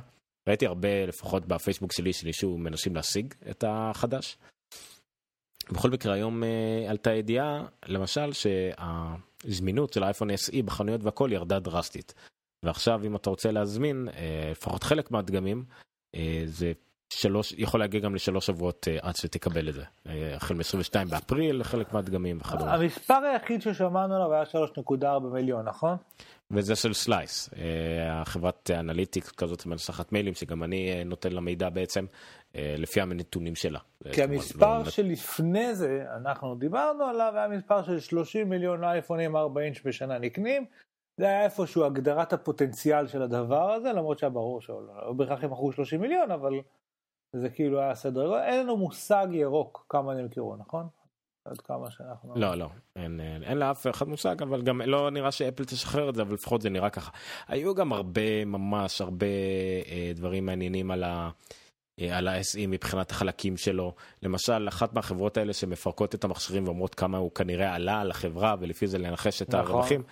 ראיתי הרבה, לפחות בפייסבוק שלי, שמישהו מנסים להשיג את החדש, בכל מקרה היום עלתה ידיעה, למשל שה... הזמינות של האייפון אס אי בחנויות והכל ירדה דרסטית. ועכשיו אם אתה רוצה להזמין, לפחות חלק מהדגמים, זה שלוש, יכול להגיע גם לשלוש שבועות עד שתקבל את זה. החל מ-עשרים ושניים באפריל, חלק מהדגמים וכדומה. המספר היחיד ששמענו עליו היה שלוש נקודה ארבע מיליון, נכון? וזה של סלייס. החברת אנליטיקס כזאת מנסחת מיילים, שגם אני נותן למידע בעצם, לפי הנתונים שלה. כי המספר שלפני זה, אנחנו דיברנו עליו, היה מספר של שלושים מיליון אייפונים ארבעים בשנה נקנים, זה היה איפשהו הגדרת הפוטנציאל של הדבר הזה, למרות שהברור שלא, בכך הם אחרו שלושים מיליון, אבל זה כאילו היה סדר, אין לנו מושג ירוק, כמה אני מכירו, נכון? עד כמה שאנחנו... לא, לא, אין, אין, אין לאף אחד מושג, אבל גם לא נראה שאפל תשחרר את זה, אבל לפחות זה נראה ככה. היו גם הרבה, ממש הרבה אה, דברים מעניינים על ה... על ה-אס אי מבחינת החלקים שלו. למשל, אחת מהחברות האלה שמפרקות את המכשירים ואומרות כמה הוא כנראה עלה על החברה, ולפי זה לנחש את הרווחים.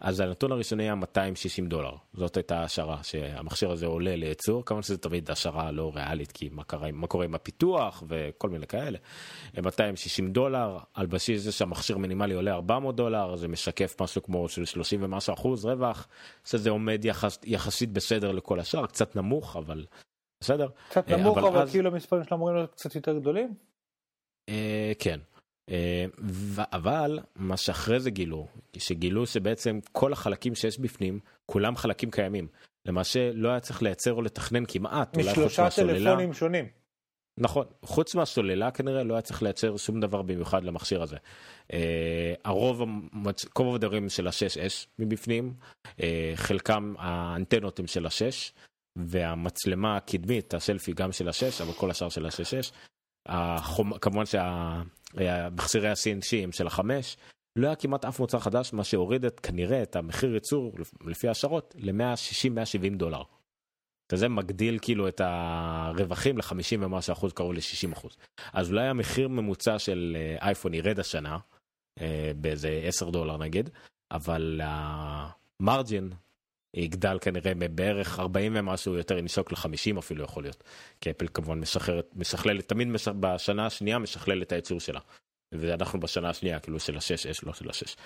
אז הנתון הראשוני היה מאתיים שישים דולר. זאת הייתה השערה, שהמכשיר הזה עולה לייצור, כמובן שזה תמיד השערה לא ריאלית, כי מה קורה עם הפיתוח וכל מיני כאלה. מאתיים שישים דולר, על בסיס זה שהמכשיר מינימלי עולה ארבע מאות דולר, זה משקף משהו כמו של שלושים ומשהו אחוז רווח, שזה עומד יחס, יחסית בסדר לכל השאר, קצת נמוך, אבל בסדר. קצת נמוך, אבל, אבל אז... כאילו המספרים של המורים הם קצת יותר גדולים? אה, כן. אה, ו- אבל מה שאחרי זה גילו, שגילו שבעצם כל החלקים שיש בפנים, כולם חלקים קיימים. למה שלא היה צריך לייצר או לתכנן כמעט. משלושה טלפונים שונים. נכון, חוץ מהסוללה כנראה לא היה צריך לייצר שום דבר במיוחד למכשיר הזה. אה, הרוב, כל הדברים של ה-שש אס מבפנים, אה, חלקם האנטנות הם של ה-שש, והמצלמה הקדמית, הסלפי גם של השש, אבל כל השאר של השש-שש, החומ... כמובן שהמכשירי ה-סי אן סי הם של החמש, לא היה כמעט אף מוצר חדש, מה שהוריד את, כנראה את המחיר ייצור, לפי השערות, ל-מאה שישים עד מאה שבעים דולר. זה מגדיל כאילו את הרווחים ל-חמישים ומשהו אחוז, קרוב ל-שישים אחוז. אז אולי המחיר ממוצע של אייפון ירד השנה, באיזה עשרה דולר נגיד, אבל המרג'ין, יגדל כנראה בערך ארבעים ומשהו יותר נשוק ל-חמישים אפילו יכול להיות. כי אפל כמובן משחררת, משכללת, תמיד משח... בשנה השנייה משכללת את הייצור שלה. ואנחנו בשנה השנייה כאילו של השש, יש לא של השש.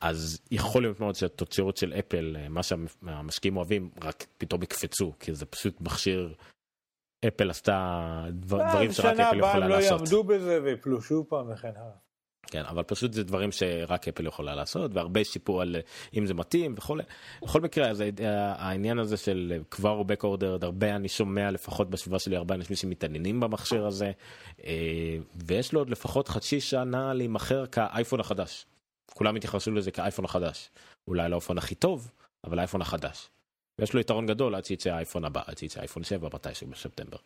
אז יכול להיות מאוד שהתוצאות של אפל, מה שהמשקיעים אוהבים, רק פתאום יקפצו, כי זה פשוט מכשיר, אפל עשתה דבר, דברים שרק אפל יכולה לא לעשות. שנה הבאה לא יעמדו בזה ויפלושו פעם וכן הלאה. כן, אבל פשוט זה דברים שרק אפל יכולה לעשות, והרבה שיפור על אם זה מתאים וכל, בכל מקרה, אז העניין הזה של כבר back order, הרבה אני שומע, לפחות בשביבה שלי, הרבה אנשים שמתעניינים במכשיר הזה, ויש לו עוד לפחות חצי שנה להימחר כאייפון החדש. כולם התייחסו לזה כאייפון החדש. אולי לא האייפון הכי טוב, אבל האייפון החדש. ויש לו יתרון גדול עד שיצא האייפון הבא, עד שיצא האייפון שבע, מתישהו בספטמבר.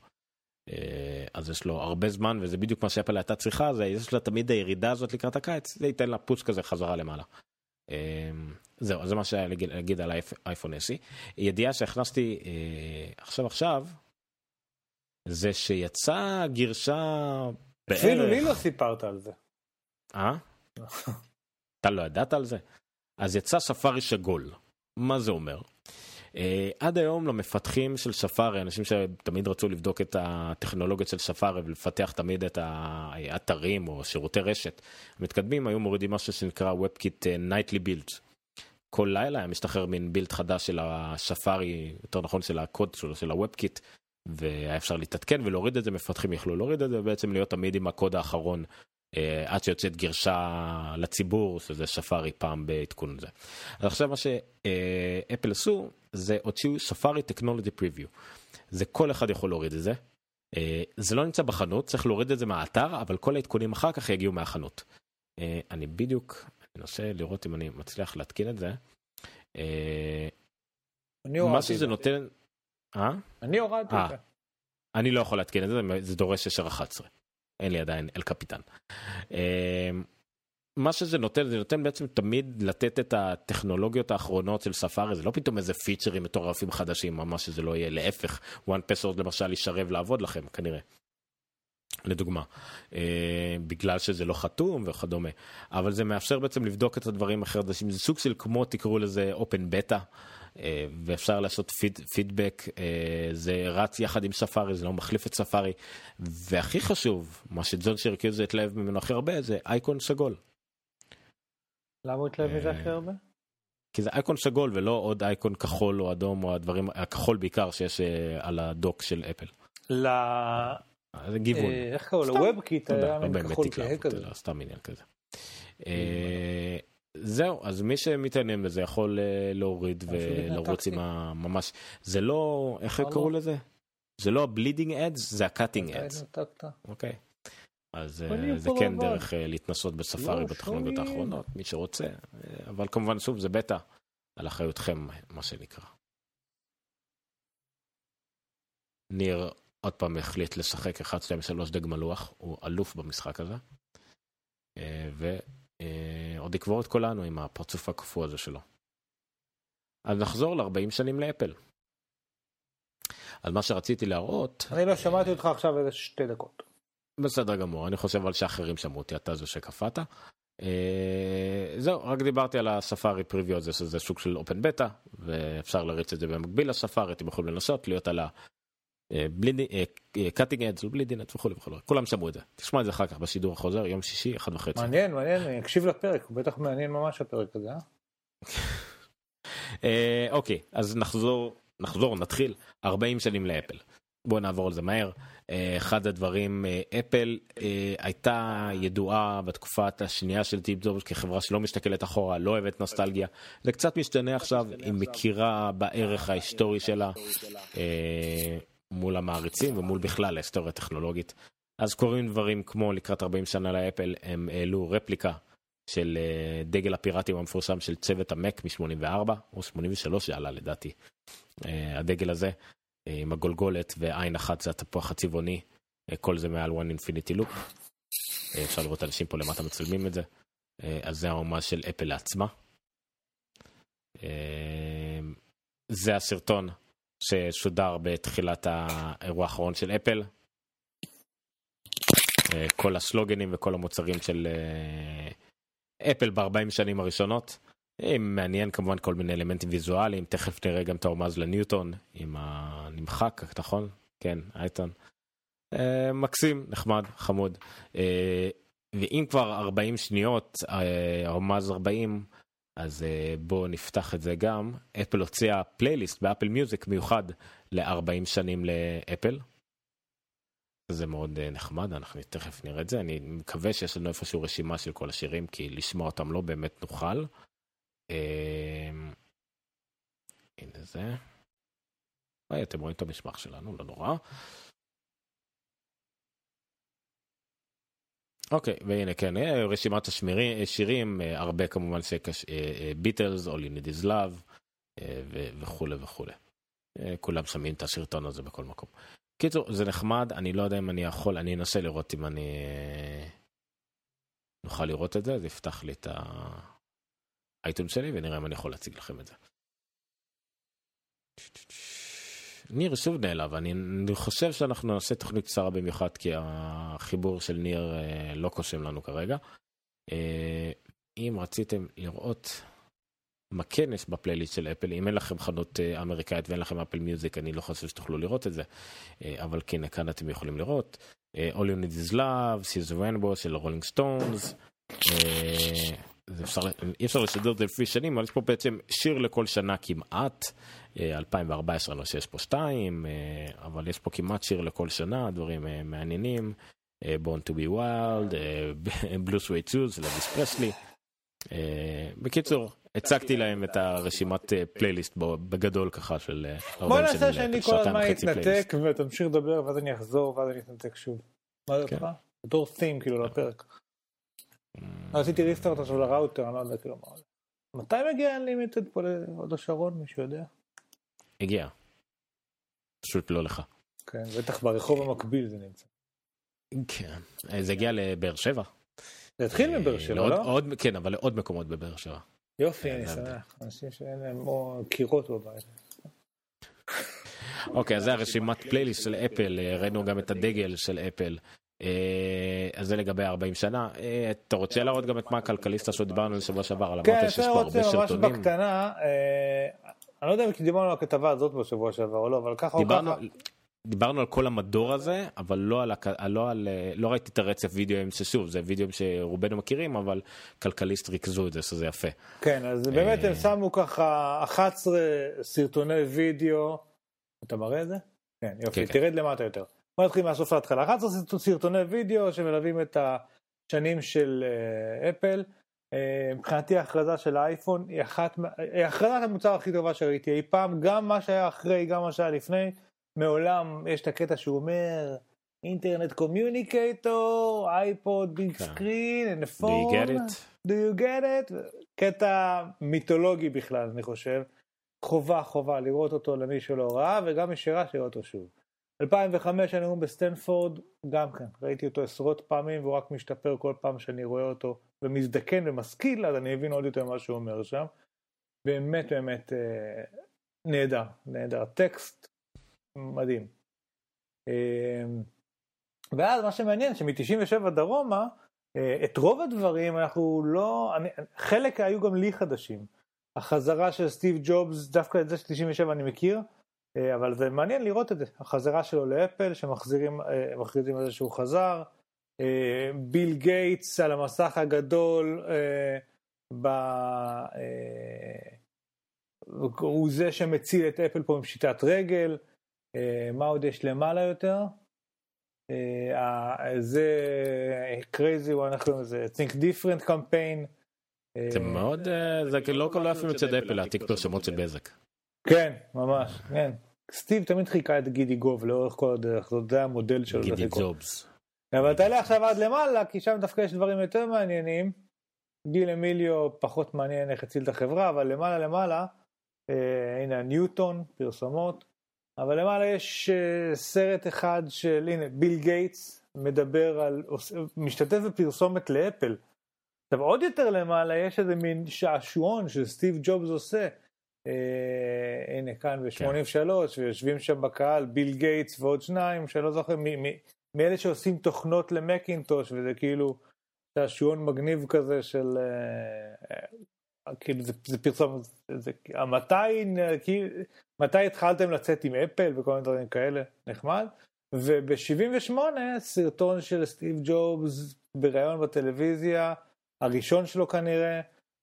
אז יש לו הרבה זמן, וזה בדיוק מה שאפל הייתה צריכה, זה יש לה תמיד הירידה הזאת לקראת הקיץ, זה ייתן לה פוש כזה חזרה למעלה. זהו, זה מה שהיה להגיד על האייפון אס אי. ידיעה שהכנסתי עכשיו עכשיו, זה שיצא גרשה בערך... אפילו לי לא סיפרת על זה. אה? אתה לא ידעת על זה? אז יצא ספארי שגול. מה זה אומר? עד היום למפתחים של ספארי, אנשים שתמיד רצו לבדוק את הטכנולוגיות של ספארי ולפתח תמיד את האתרים או שירותי רשת המתקדמים, היו מורידים משהו שנקרא WebKit Nightly Build. כל לילה היה משתחרר מן בילד חדש של הספארי, יותר נכון של הקוד שלו, של ה-WebKit, והיה אפשר להתעדכן ולהוריד את זה, מפתחים יכלו להוריד את זה, ובעצם להיות תמיד עם הקוד האחרון, עד שיוצאת גרשה לציבור, שזה ספארי פעם בעדכון הזה. אז עכשיו מה שאפל עשו, זה הוציאו ספארי טכנולוגי פריוויו. זה כל אחד יכול להוריד את זה, זה לא נמצא בחנות, צריך להוריד את זה מהאתר, אבל כל העדכונים אחר כך יגיעו מהחנות. אני בדיוק אנסה לראות אם אני מצליח להתקין את זה. מה שזה נותן... אני הורדתי את זה. אני לא יכול להתקין את זה, זה דורש שש עשרה אחת עשרה. אין לי עדיין אל קפיטן. מה שזה נותן, זה נותן בעצם תמיד לתת את הטכנולוגיות האחרונות של ספארי, זה לא פתאום איזה פיצ'רים מטורפים חדשים, ממש שזה לא יהיה, להפך, וואן פסוורד למשל ישרב לעבוד לכם, כנראה, לדוגמה, בגלל שזה לא חתום וכדומה, אבל זה מאפשר בעצם לבדוק את הדברים החדשים, זה סוג של כמו תקראו לזה open beta, ואפשר לעשות פיד, פידבק, זה רץ יחד עם ספארי, זה לא מחליף את ספארי, והכי חשוב, מה שג'ון שירקיוז התלהב ממנו הכי הרבה, זה אייקון סגול. למה הוא התלהב מזה הכי הרבה? כי זה אייקון סגול ולא עוד אייקון כחול או אדום או הדברים, הכחול בעיקר שיש על הדוק של אפל. לגיוון. איך קראו? לוובקיט היה מן כחול כזה. סתם עניין כזה. זהו, אז מי שמתעניין לזה יכול להוריד ולרוץ עם ממש, זה לא, איך קראו לזה? זה לא ה-bleeding ads, זה ה-cutting ads. אוקיי. אז זה כן דרך להתנסות בספארי בטכנולוגיות האחרונות, מי שרוצה, אבל כמובן שוב זה בטא על אחריותכם מה שנקרא. ניר עוד פעם החליט לשחק אחת שתיים שלוש דג מלוח, הוא אלוף במשחק הזה, ועוד יקבור את כולנו עם הפרצוף הקפוא הזה שלו. אז נחזור ל-ארבעים שנים לאפל. אז מה שרציתי להראות... אני לא שמעתי אותך עכשיו איזה שתי דקות. בסדר גמור, אני חושב על שאחרים שמעו אותי, אתה זו שקפאת. זהו, רק דיברתי על הספארי פריוויו הזה, שזה שוק של אופן בטא, ואפשר להריץ את זה במקביל לספארי, אתם יכולים לנסות, להיות על ה-cutting edge, בלידינט וכו' וכו'. כולם שמעו את זה, תשמע את זה אחר כך בשידור החוזר, יום שישי, אחד וחצי. מעניין, מעניין, אני אקשיב לפרק, הוא בטח מעניין ממש הפרק הזה. אוקיי, אז נחזור, נחזור, נתחיל, ארבעים שנים לאפל. בואו נעבור על זה מהר. אחד הדברים, אפל הייתה ידועה בתקופת השנייה של טיב זובס כחברה שלא משתכלת אחורה, לא אוהבת נוסטלגיה. זה קצת משתנה עכשיו, היא מכירה בערך ההיסטורי שלה מול המעריצים ומול בכלל ההיסטוריה הטכנולוגית. אז קוראים דברים כמו לקראת ארבעים שנה לאפל, הם העלו רפליקה של דגל הפיראטים המפורסם של צוות המק מ-שמונים וארבע או שמונים ושלוש שעלה לדעתי הדגל הזה. עם הגולגולת, ועין אחת זה התפוח הצבעוני, כל זה מעל One Infinity Loop, אפשר לראות אנשים פה למטה מצלמים את זה, אז זה ההומה של אפל לעצמה. זה הסרטון ששודר בתחילת האירוע האחרון של אפל, כל הסלוגנים וכל המוצרים של אפל ב-ארבעים שנים הראשונות, מעניין כמובן כל מיני אלמנטים ויזואליים, תכף נראה גם את ההומז לניוטון עם הנמחק, נכון? כן, אייטון. אה, מקסים, נחמד, חמוד. אה, ואם כבר ארבעים שניות, ההומז ארבעים, אז אה, בואו נפתח את זה גם. אפל הוציאה פלייליסט באפל מיוזיק מיוחד ל-ארבעים שנים לאפל. זה מאוד נחמד, אנחנו תכף נראה את זה. אני מקווה שיש לנו איפשהו רשימה של כל השירים, כי לשמוע אותם לא באמת נוכל. הנה זה, אתם רואים את המשמח שלנו, לא נורא. אוקיי, והנה כן, רשימת השירים, הרבה כמובן ביטלס, All You Need Is Love וכו' וכו'. כולם שמים את השרטון הזה בכל מקום. קיצור, זה נחמד, אני לא יודע אם אני יכול, אני אנסה לראות אם אני נוכל לראות את זה, זה יפתח לי את ה... האייטון שלי, ונראה אם אני יכול להציג לכם את זה. ניר שוב נעלב, אני חושב שאנחנו נעשה תוכנית קצרה במיוחד, כי החיבור של ניר לא קושם לנו כרגע. אם רציתם לראות מה כנס בפלייליסט של אפל, אם אין לכם חנות אמריקאית ואין לכם אפל מיוזיק, אני לא חושב שתוכלו לראות את זה, אבל כן, כאן אתם יכולים לראות. All You Need Is Love, She's a Rainbow של רולינג סטונס, אי אפשר לשדר את זה לפי שנים, אבל יש פה בעצם שיר לכל שנה כמעט, אלפיים וארבע עשרה לא שיש פה שתיים, אבל יש פה כמעט שיר לכל שנה, דברים מעניינים, Born to be Wild, Blue Suede Shoes, Elvis Presley, בקיצור, הצגתי להם את הרשימת פלייליסט בגדול ככה של בוא נעשה שאני כל הזמן יתנתק ותמשיך לדבר ואז אני אחזור ואז אני אתנתק שוב. מה זה אותך? בתור סים כאילו לפרק. עשיתי ריסטארט עכשיו לראוטר, אני לא יודע כאילו מה. מתי מגיע אנלימיטד פה להוד השרון, מישהו יודע? הגיע. פשוט לא לך. כן, בטח ברחוב המקביל זה נמצא. כן, זה הגיע לבאר שבע. זה התחיל מבאר שבע, לא? כן, אבל לעוד מקומות בבאר שבע. יופי, אני שמח. אנשים שאין להם או קירות בבית. אוקיי, אז זה הרשימת פלייליסט של אפל. ראינו גם את הדגל של אפל. אז זה לגבי ארבעים שנה. אתה רוצה להראות גם את מה הכלכליסט שדיברנו לשבוע שעבר? כן, אתה רוצה ממש בקטנה. אני לא יודע אם דיברנו על הכתבה הזאת בשבוע שעבר או לא, אבל ככה או ככה. דיברנו על כל המדור הזה, אבל לא, על, לא, על, לא ראיתי את הרצף וידאוים ששוב, זה וידאוים שרובנו מכירים, אבל כלכליסט ריכזו את זה, שזה יפה. כן, אז באמת הם שמו ככה אחת עשרה סרטוני וידאו, אתה מראה את זה? כן, יופי, כן, תרד כן. למטה יותר. בוא נתחיל מהסוף להתחלה. אחת עשרה סרטוני וידאו שמלווים את השנים של אפל. מבחינתי ההכרזה של האייפון היא אחת, הכרזת המוצר הכי טובה שראיתי אי פעם, גם מה שהיה אחרי, גם מה שהיה לפני. מעולם יש את הקטע שהוא אומר אינטרנט קומיוניקייטור, אייפוד, ביג סקרין, פון, do you get it? קטע מיתולוגי בכלל, אני חושב. חובה, חובה, לראות אותו למי שלא ראה, וגם ישירה שיראה אותו שוב. אלפיים וחמש הנאום בסטנפורד, גם כן, ראיתי אותו עשרות פעמים, והוא רק משתפר כל פעם שאני רואה אותו, ומזדקן ומשכיל, אז אני אבין עוד יותר מה שהוא אומר שם. באמת, באמת, נהדר, נהדר. טקסט, מדהים. ואז מה שמעניין שמ-תשעים ושבע דרומה את רוב הדברים אנחנו לא, אני, חלק היו גם לי חדשים. החזרה של סטיב ג'ובס, דווקא את זה של תשעים ושבע אני מכיר, אבל זה מעניין לראות את זה. החזרה שלו לאפל שמחזירים מחזירים את זה שהוא חזר. ביל גייטס על המסך הגדול ב... הוא זה שמציל את אפל פה עם שיטת רגל. מה עוד יש למעלה יותר? זה crazy, אנחנו זה think different campaign. זה מאוד, זה לא כל אופן מצד אפל, העתיקתו שמות של בזק. כן, ממש, כן. סטיב תמיד חיכה את גידי גוב לאורך כל הדרך, זה המודל שלו. גידי ג'ובס. אבל תעלה עכשיו עד למעלה, כי שם דווקא יש דברים יותר מעניינים. גיל אמיליו פחות מעניין איך הציל את החברה, אבל למעלה למעלה, הנה ניוטון, פרסומות. אבל למעלה יש סרט אחד של, הנה, ביל גייטס מדבר על, משתתף בפרסומת לאפל. עכשיו עוד יותר למעלה יש איזה מין שעשועון שסטיב ג'ובס עושה. אה, הנה כאן ב-שמונים ושלוש, ויושבים שם בקהל ביל גייטס ועוד שניים, שלא זוכר, מאלה שעושים תוכנות למקינטוש, וזה כאילו שעשועון מגניב כזה של... כאילו זה, זה פרסום, זה, מתי, כאילו, מתי התחלתם לצאת עם אפל וכל מיני דברים כאלה, נחמד. וב-שבעים ושמונה סרטון של סטיב ג'ובס בראיון בטלוויזיה, הראשון שלו כנראה,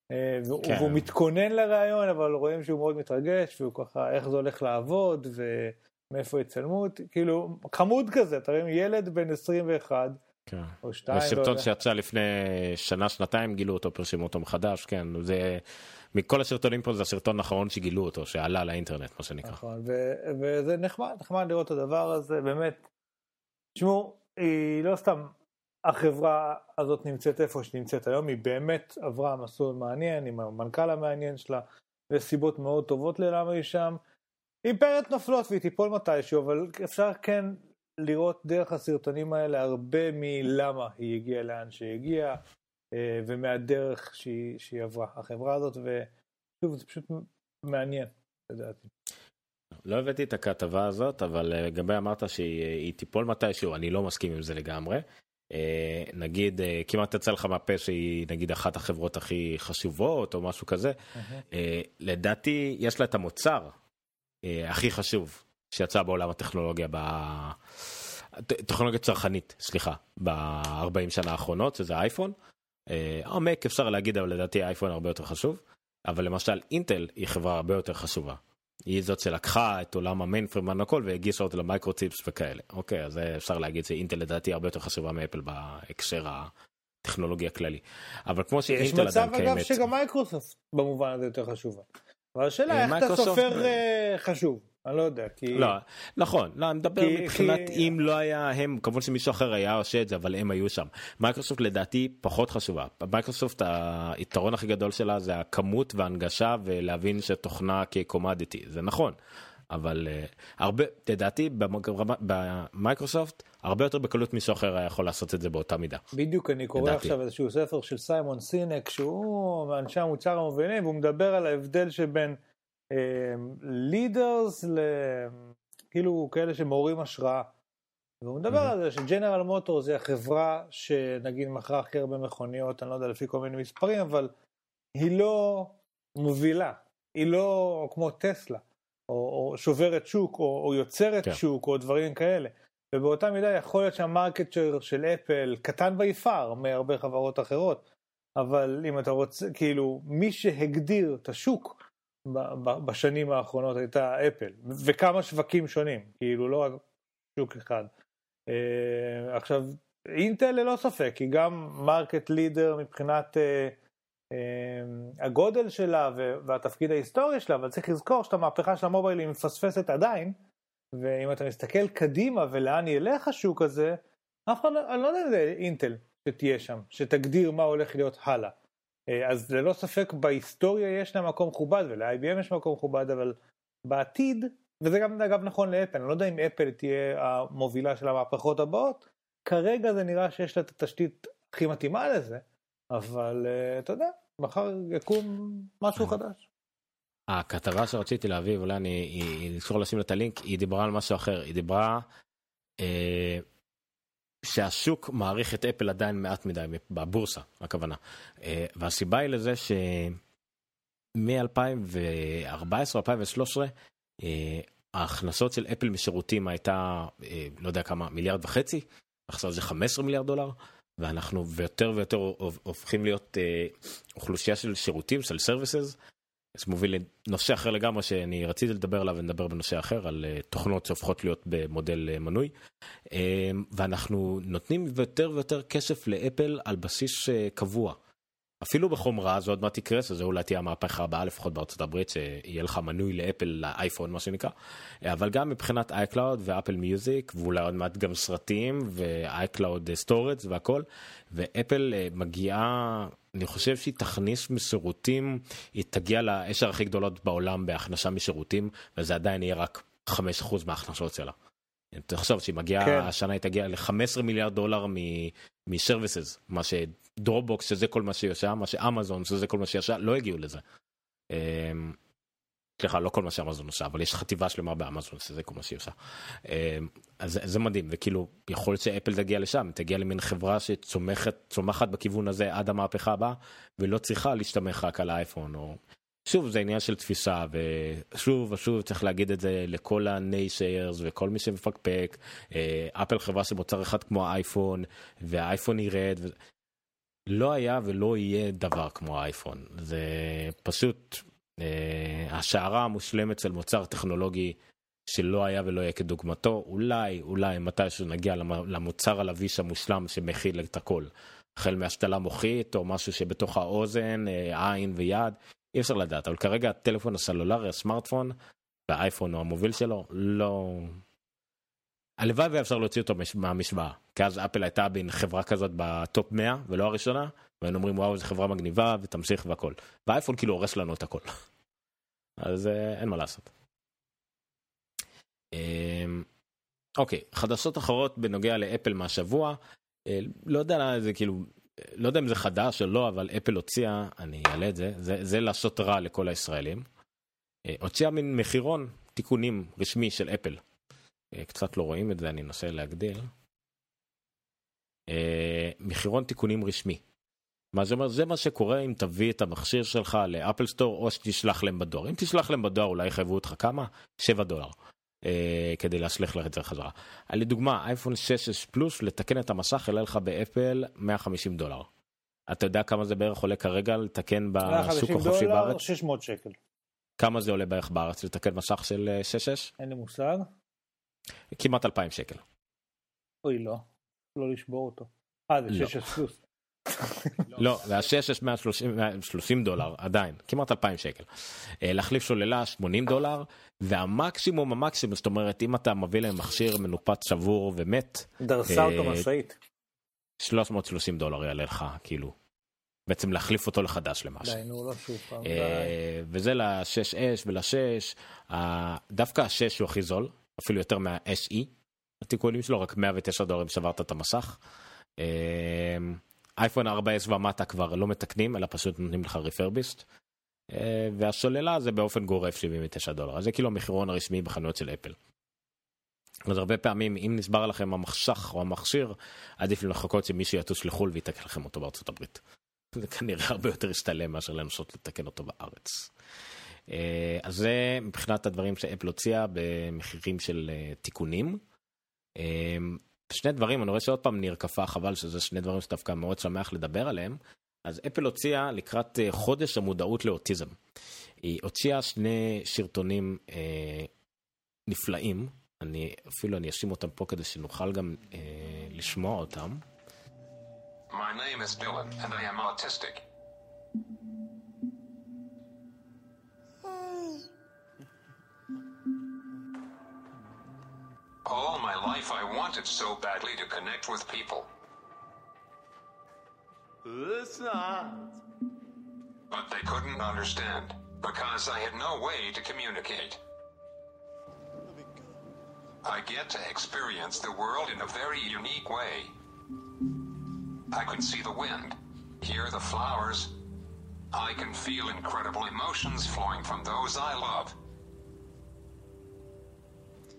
כן. והוא מתכונן לראיון, אבל רואים שהוא מאוד מתרגש, והוא ככה, איך זה הולך לעבוד, ומאיפה יצלמו, כאילו, חמוד כזה, תראים, ילד בן עשרים ואחת, כן. ושרטון שיצא לפני שנה, שנתיים גילו אותו, פרשימו אותו מחדש, כן, זה, מכל השרטונים פה זה השרטון האחרון שגילו אותו, שעלה לאינטרנט, מה שנקרא. נכון, וזה נחמד, נחמד לראות את הדבר הזה, באמת, תשמעו, היא לא סתם, החברה הזאת נמצאת איפה שנמצאת היום, היא באמת עברה מסלול מעניין, עם המנכ"ל המעניין שלה, וסיבות מאוד טובות ללמה היא שם, אימפריות נופלות והיא תיפול מתישהו, אבל אפשר כן... לראות דרך הסרטונים האלה הרבה מלמה היא הגיעה לאן שהיא הגיעה, ומהדרך שהיא, שהיא עברה, החברה הזאת, ושוב, זה פשוט מעניין, לדעתי. לא הבאתי את הכתבה הזאת, אבל גבי אמרת שהיא תיפול מתישהו, אני לא מסכים עם זה לגמרי. נגיד, כמעט יצא לך מהפה שהיא נגיד אחת החברות הכי חשובות, או משהו כזה. לדעתי, יש לה את המוצר הכי חשוב. שיצא בעולם הטכנולוגיה, טכנולוגיה צרכנית, סליחה, ב-ארבעים שנה האחרונות, שזה האייפון. עומק אפשר להגיד, אבל לדעתי האייפון הרבה יותר חשוב, אבל למשל אינטל היא חברה הרבה יותר חשובה. היא זאת שלקחה את עולם המיינפריים והכל, והגישה אותו למייקרוציפס וכאלה. אוקיי, אז אפשר להגיד שאינטל לדעתי הרבה יותר חשובה מאפל בהקשר טכנולוגיה כללי. אבל כמו שאינטל עדיין קיימת... יש מצב אגב שגם מייקרוסופט במובן הזה יותר חשובה. אבל השאלה איך אתה סופר חשוב. אני לא יודע, כי... לא, נכון, לא, אני מדבר מבחינת אם לא היה הם, כמובן שמישהו אחר היה עושה את זה, אבל הם היו שם. מייקרוסופט לדעתי פחות חשובה. מייקרוסופט, היתרון הכי גדול שלה זה הכמות וההנגשה, ולהבין שתוכנה כקומודיטי. זה נכון. אבל הרבה, לדעתי, במייקרוסופט, הרבה יותר בקלות מישהו אחר היה יכול לעשות את זה באותה מידה. בדיוק, אני קורא עכשיו איזשהו ספר של סיימון סינק, שהוא אנשי המוצר המובילים, והוא מדבר על ההבדל שבין לידרס, כאילו כאלה שמורים השראה. והוא מדבר על זה שג'נרל מוטור זה החברה שנגיד מכרה הכי הרבה מכוניות, אני לא יודע לפי כל מיני מספרים, אבל היא לא מובילה, היא לא כמו טסלה. או, או שוברת שוק, או, או יוצרת כן. שוק, או דברים כאלה. ובאותה מידה יכול להיות שהמרקט שייר של אפל קטן ביפר מהרבה חברות אחרות, אבל אם אתה רוצה, כאילו, מי שהגדיר את השוק ב- ב- בשנים האחרונות הייתה אפל, ו- וכמה שווקים שונים, כאילו לא רק שוק אחד. אה, עכשיו, אינטל ללא ספק, היא גם מרקט לידר מבחינת... אה, הגודל שלה והתפקיד ההיסטורי שלה, אבל צריך לזכור שאת המהפכה של המובייל היא מפספסת עדיין, ואם אתה מסתכל קדימה ולאן ילך השוק הזה, אף אחד לא יודע אינטל שתהיה שם, שתגדיר מה הולך להיות הלאה. אז ללא ספק בהיסטוריה יש לה מקום חובד, ול-איי בי אם יש מקום חובד, אבל בעתיד, וזה גם אגב נכון לאפל, אני לא יודע אם אפל תהיה המובילה של המהפכות הבאות, כרגע זה נראה שיש לה את התשתית הכי מתאימה לזה, אבל אתה יודע, מחר יקום משהו חדש. הכתבה שרציתי להביא, אולי אני אזכור לשים את הלינק, היא דיברה על משהו אחר, היא דיברה שהשוק מעריך את אפל עדיין מעט מדי, בבורסה, הכוונה. והסיבה היא לזה שמ-אלפיים וארבע עשרה עד אלפיים ושלוש עשרה, ההכנסות של אפל משירותים הייתה, לא יודע כמה, מיליארד וחצי, עכשיו זה חמישה עשר מיליארד דולר, ואנחנו יותר ויותר הופכים להיות אה, אוכלוסייה של שירותים, של סרוויסז, זה מוביל לנושא אחר לגמרי, שאני רציתי לדבר עליו ונדבר בנושא אחר, על אה, תוכנות שהופכות להיות במודל אה, מנוי, אה, ואנחנו נותנים יותר ויותר כסף לאפל על בסיס אה, קבוע, אפילו בחומרה, זה עוד מעט יקרה, שזה אולי תהיה המהפכה הבאה, לפחות בארצות הברית, שיהיה לך מנוי לאפל, לאייפון, מה שנקרא, אבל גם מבחינת iCloud ואפל מיוזיק, ואולי עוד מעט גם סרטים, ו-iCloud Storage והכל, ואפל מגיעה, אני חושב שהיא תכניס משירותים, היא תגיע לעשר הכי גדולות בעולם בהכנסה משירותים, וזה עדיין יהיה רק חמישה אחוז מההכנסות שלה. אתה חושב שהיא מגיעה, כן. השנה היא תגיע ל-חמישה עשר מיליארד דולר מ-services, מה שדרובוקס שזה כל מה שיושב, מה שאמזון שזה כל מה שיושב, לא הגיעו לזה. סליחה, לא כל מה שאמזון עושה, אבל יש חטיבה שלמה באמזון שזה כל מה שיושב. אז זה מדהים, וכאילו יכול להיות שאפל תגיע לשם, תגיע למין חברה שצומחת בכיוון הזה עד המהפכה הבאה, ולא צריכה להשתמך רק על האייפון או... שוב, זה עניין של תפיסה, ושוב ושוב צריך להגיד את זה לכל הנייסיירס וכל מי שמפקפק, אפל חברה שמוצר אחד כמו האייפון, והאייפון ירד, ו... לא היה ולא יהיה דבר כמו האייפון, זה פשוט אה, השערה המושלמת של מוצר טכנולוגי שלא היה ולא יהיה כדוגמתו, אולי, אולי מתישהו נגיע למוצר הלביש המושלם שמכיל את הכל, החל מהשתלה מוחית או משהו שבתוך האוזן, עין ויד, אי אפשר לדעת, אבל כרגע הטלפון הסלולרי, הסמארטפון, והאייפון או המוביל שלו, לא... הלוואי ואפשר להוציא אותו מהמשוואה, כי אז אפל הייתה בין חברה כזאת בטופ מאה, ולא הראשונה, והם אומרים, וואו, זו חברה מגניבה, ותמשיך והכל. והאייפון כאילו הורס לנו את הכל. אז אין מה לעשות. אוקיי, חדשות אחרות בנוגע לאפל מהשבוע, לא יודע, זה כאילו... לא יודע אם זה חדש או לא, אבל אפל הוציאה, אני אעלה את זה, זה, זה לעשות רע לכל הישראלים, הוציאה מן מחירון תיקונים רשמי של אפל. קצת לא רואים את זה, אני אנסה להגדיל. מחירון תיקונים רשמי. מה זה אומר? זה מה שקורה אם תביא את המכשיר שלך לאפל סטור, או שתשלח להם בדואר. אם תשלח להם בדואר, אולי חייבו אותך כמה? שבעה דולר. כדי להשליך לך את זה חזרה. לדוגמה, אייפון שש אס פלוס, לתקן את המסך, יעלה לך באפל מאה וחמישים דולר. אתה יודע כמה זה בערך עולה כרגע לתקן בשוק החופשי בארץ? מאה וחמישים דולר, שש מאות שקל. כמה זה עולה בערך בארץ לתקן מסך של שש אס? אין לי מושג. כמעט אלפיים שקל. אוי, לא. לא לשבור אותו. אה, זה שש אס פלוס. לא, והשש יש מאה ושלושים דולר, עדיין, כמעט אלפיים שקל. להחליף שוללה שמונים דולר, והמקסימום המקסימום, זאת אומרת, אם אתה מביא להם מכשיר מנופץ שבור ומת, דרסה אותו משאית. שלוש מאות ושלושים דולר יעלה לך, כאילו, בעצם להחליף אותו לחדש למשהו. וזה לשש אש ולשש, דווקא השש הוא הכי זול, אפילו יותר מה-אס אי, התיקונים שלו, רק מאה ותשעה דולר אם שברת את המסך. אייפון ארבע אס ומטה כבר לא מתקנים, אלא פשוט נותנים לך ריפרביסט, והשוללה זה באופן גורף שבעים ותשעה דולר, אז זה כאילו המחירון הרשמי בחנויות של אפל. אז הרבה פעמים, אם נסבר לכם המחשך או המכשיר, עדיף לחכות שמישהו יטוס לחול ויתקן לכם אותו בארצות הברית. זה כנראה הרבה יותר ישתלם מאשר לנסות לתקן אותו בארץ. אז זה מבחינת הדברים שאפל הוציאה במחירים של תיקונים. שני דברים, אני רואה שעוד פעם נרקפה, חבל שזה שני דברים שדווקא מאוד שמח לדבר עליהם. אז אפל הוציאה לקראת חודש המודעות לאוטיזם. היא הוציאה שני שרטונים אה, נפלאים, אני, אפילו אני אשים אותם פה כדי שנוכל גם אה, לשמוע אותם. My name is Dylan and I am autistic. All my life I wanted so badly to connect with people. But they couldn't understand because I had no way to communicate. I get to experience the world in a very unique way. I can see the wind, hear the flowers. I can feel incredible emotions flowing from those I love.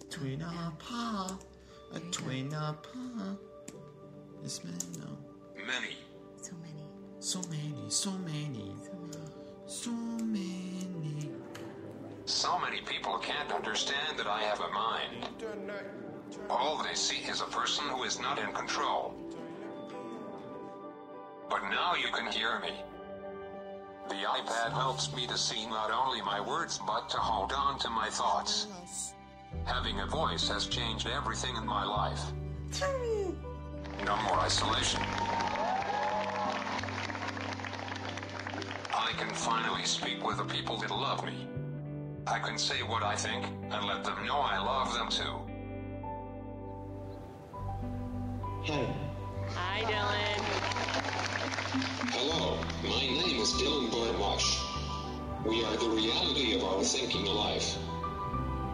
Twin Paw, a Twin Paw. It's many, no. Many. So many. So many, so many. So many. So many people can't understand that I have a mind. All they see is a person who is not in control. But now you can hear me. The iPad helps me to see not only my words but to hold on to my thoughts. Having a voice has changed everything in my life. No more isolation. I can finally speak with the people that love me. I can say what I think and let them know I love them too. Hey. Hi, Dylan. Hello, my name is Dylan Boydwash. We are the reality of our thinking life.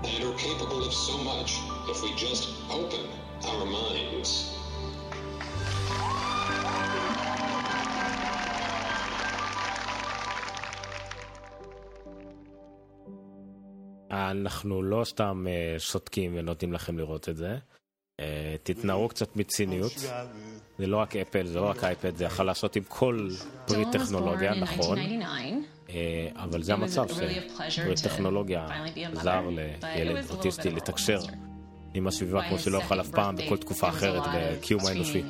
And are capable of so much if we just open our minds. אנחנו לא סתם שותקים ונותנים לכם לראות את זה. תתנערו קצת מציניות. זה לא רק אפל, זה לא רק אייפד, זה יכול לעשות עם כל פרי טכנולוגיה, נכון. אבל זה המצב שפרי טכנולוגיה עזר לילד אוטיסטי לתקשר עם הסביבה כמו שלא יכול אף פעם בכל תקופה אחרת בקיום האנושי.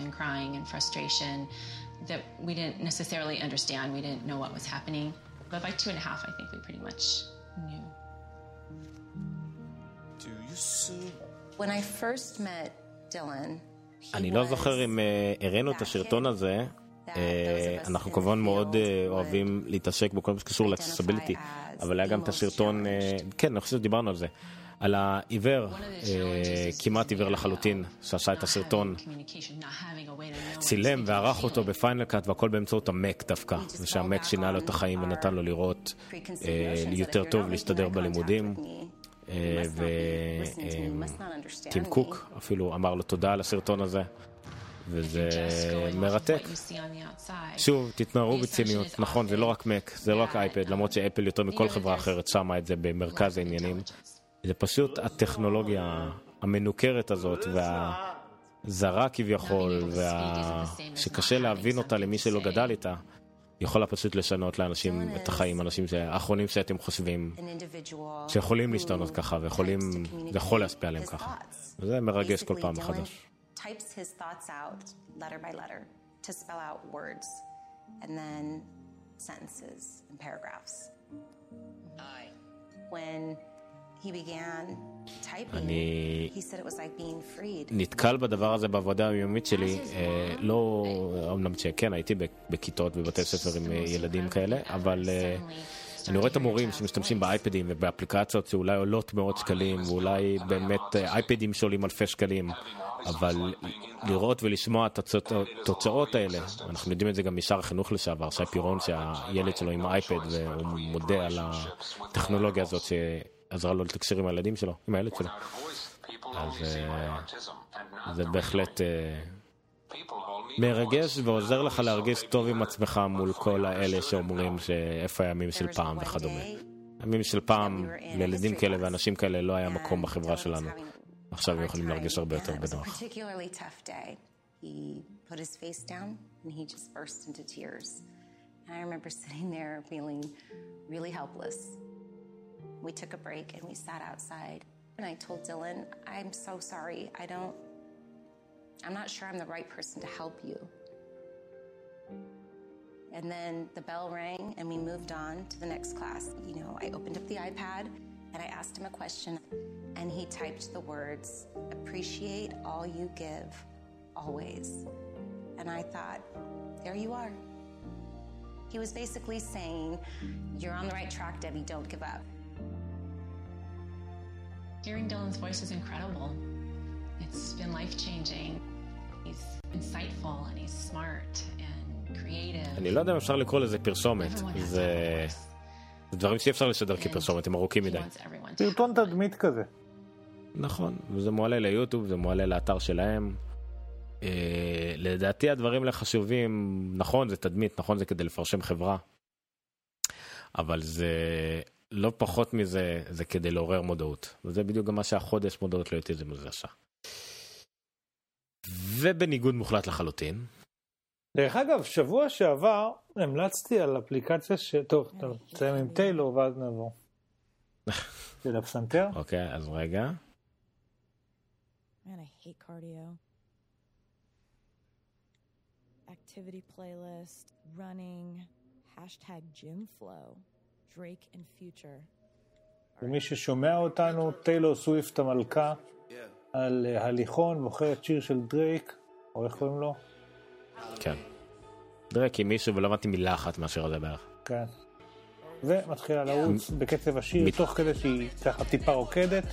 אני לא זוכר אם הראינו את השרטון הזה. אנחנו כמובן מאוד אוהבים להתעסק בכל מה שקשור לאקססיביליטי, אבל היה גם את השרטון, כן, אני חושב שדיברנו על זה, על העיוור, כמעט עיוור לחלוטין, שעשה את הסרטון, צילם וערך אותו בפיינל קאט, והכל באמצעות המק דווקא, ושהמק שינה לו את החיים ונתן לו לראות יותר טוב, להסתדר בלימודים. וטים קוק אפילו אמר לו תודה על הסרטון הזה, וזה מרתק. שוב, תתנערו בציניות, נכון, זה לא רק מק, זה לא רק אייפד, למרות שאפל יותר מכל חברה אחרת שמה את זה במרכז העניינים. זה פשוט הטכנולוגיה המנוכרת הזאת והזרה כביכול, שקשה להבין אותה למי שלא גדל איתה, יכולה פשוט לשנות לאנשים את החיים, אנשים האחרונים שאתם חושבים שיכולים להשתנות ככה, ויכולים, זה יכול להשפיע עליהם ככה. וזה מרגש כל פעם מחדש. Types his thoughts out letter by letter to spell out words and then sentences and paragraphs. I. When אני נתקל בדבר הזה בעבודה היומית שלי, לא, אמנם שכן, הייתי בכיתות ובתי ספר עם ילדים כאלה, אבל אני רואה את המורים שמשתמשים באייפדים ובאפליקציות שאולי עולות מאות שקלים, ואולי באמת אייפדים שעולים אלפי שקלים, אבל לראות ולשמוע את התוצאות האלה, אנחנו יודעים את זה גם משאר החינוך לשעבר, שי פירון שהילד שלו עם האייפד, והוא מודה על הטכנולוגיה הזאת ש... עזרה לו לתקשר עם הילדים שלו, עם הילד שלו. אז זה בהחלט מרגש ועוזר לך להרגיש טוב עם עצמך מול כל האלה שאומרים שאיפה הימים של פעם וכדומה. הימים של פעם, לילדים כאלה ואנשים כאלה לא היה מקום בחברה שלנו. עכשיו הם יכולים להרגיש הרבה יותר בנוח. I remember sitting there feeling really helpless. We took a break and we sat outside and I told Dylan, I'm so sorry, I don't, I'm not sure I'm the right person to help you. And then the bell rang and we moved on to the next class. You know, I opened up the iPad and I asked him a question and he typed the words, appreciate all you give, always. And I thought, there you are. He was basically saying, you're on the right track, Debbie, don't give up. Hearing Dylan's voice is incredible. It's been life-changing. He's insightful and he's smart and creative. אני לא יודע אם אפשר לקרוא לזה פרסומת. זה דברים שאי אפשר לשדר כפרסומת, הם ארוכים מדי. סרטון תדמית כזה. נכון, וזה מועלה ליוטיוב, זה מועלה לאתר שלהם. לדעתי הדברים לחשובים, נכון, זה תדמית, נכון, זה כדי לפרשם חברה. אבל זה... לא פחות מזה, זה כדי לעורר מודעות. וזה בדיוק גם מה שהחודש מודעות לא יוצא זה מזרשה. ובניגוד מוחלט לחלוטין. דרך אגב, שבוע שעבר המלצתי על אפליקציה ש... טוב, נצאים עם טיילור ואז נעבור. של הפסנתר. אוקיי, אז רגע. Man, I hate cardio. Activity playlist, running, hashtag gym flow. Drake and future. ומי ששומע אותנו, טיילור סוויפט המלכה, על הליכון, בוחרת שיר של דרייק, או איך קוראים לו? כן. דרייק עם מישהו, ולא הבנתי מילה אחת מהשיר הזה בערך. כן. ומתחילה לעוץ בקצב השיר, תוך כדי שהיא ככה טיפה רוקדת.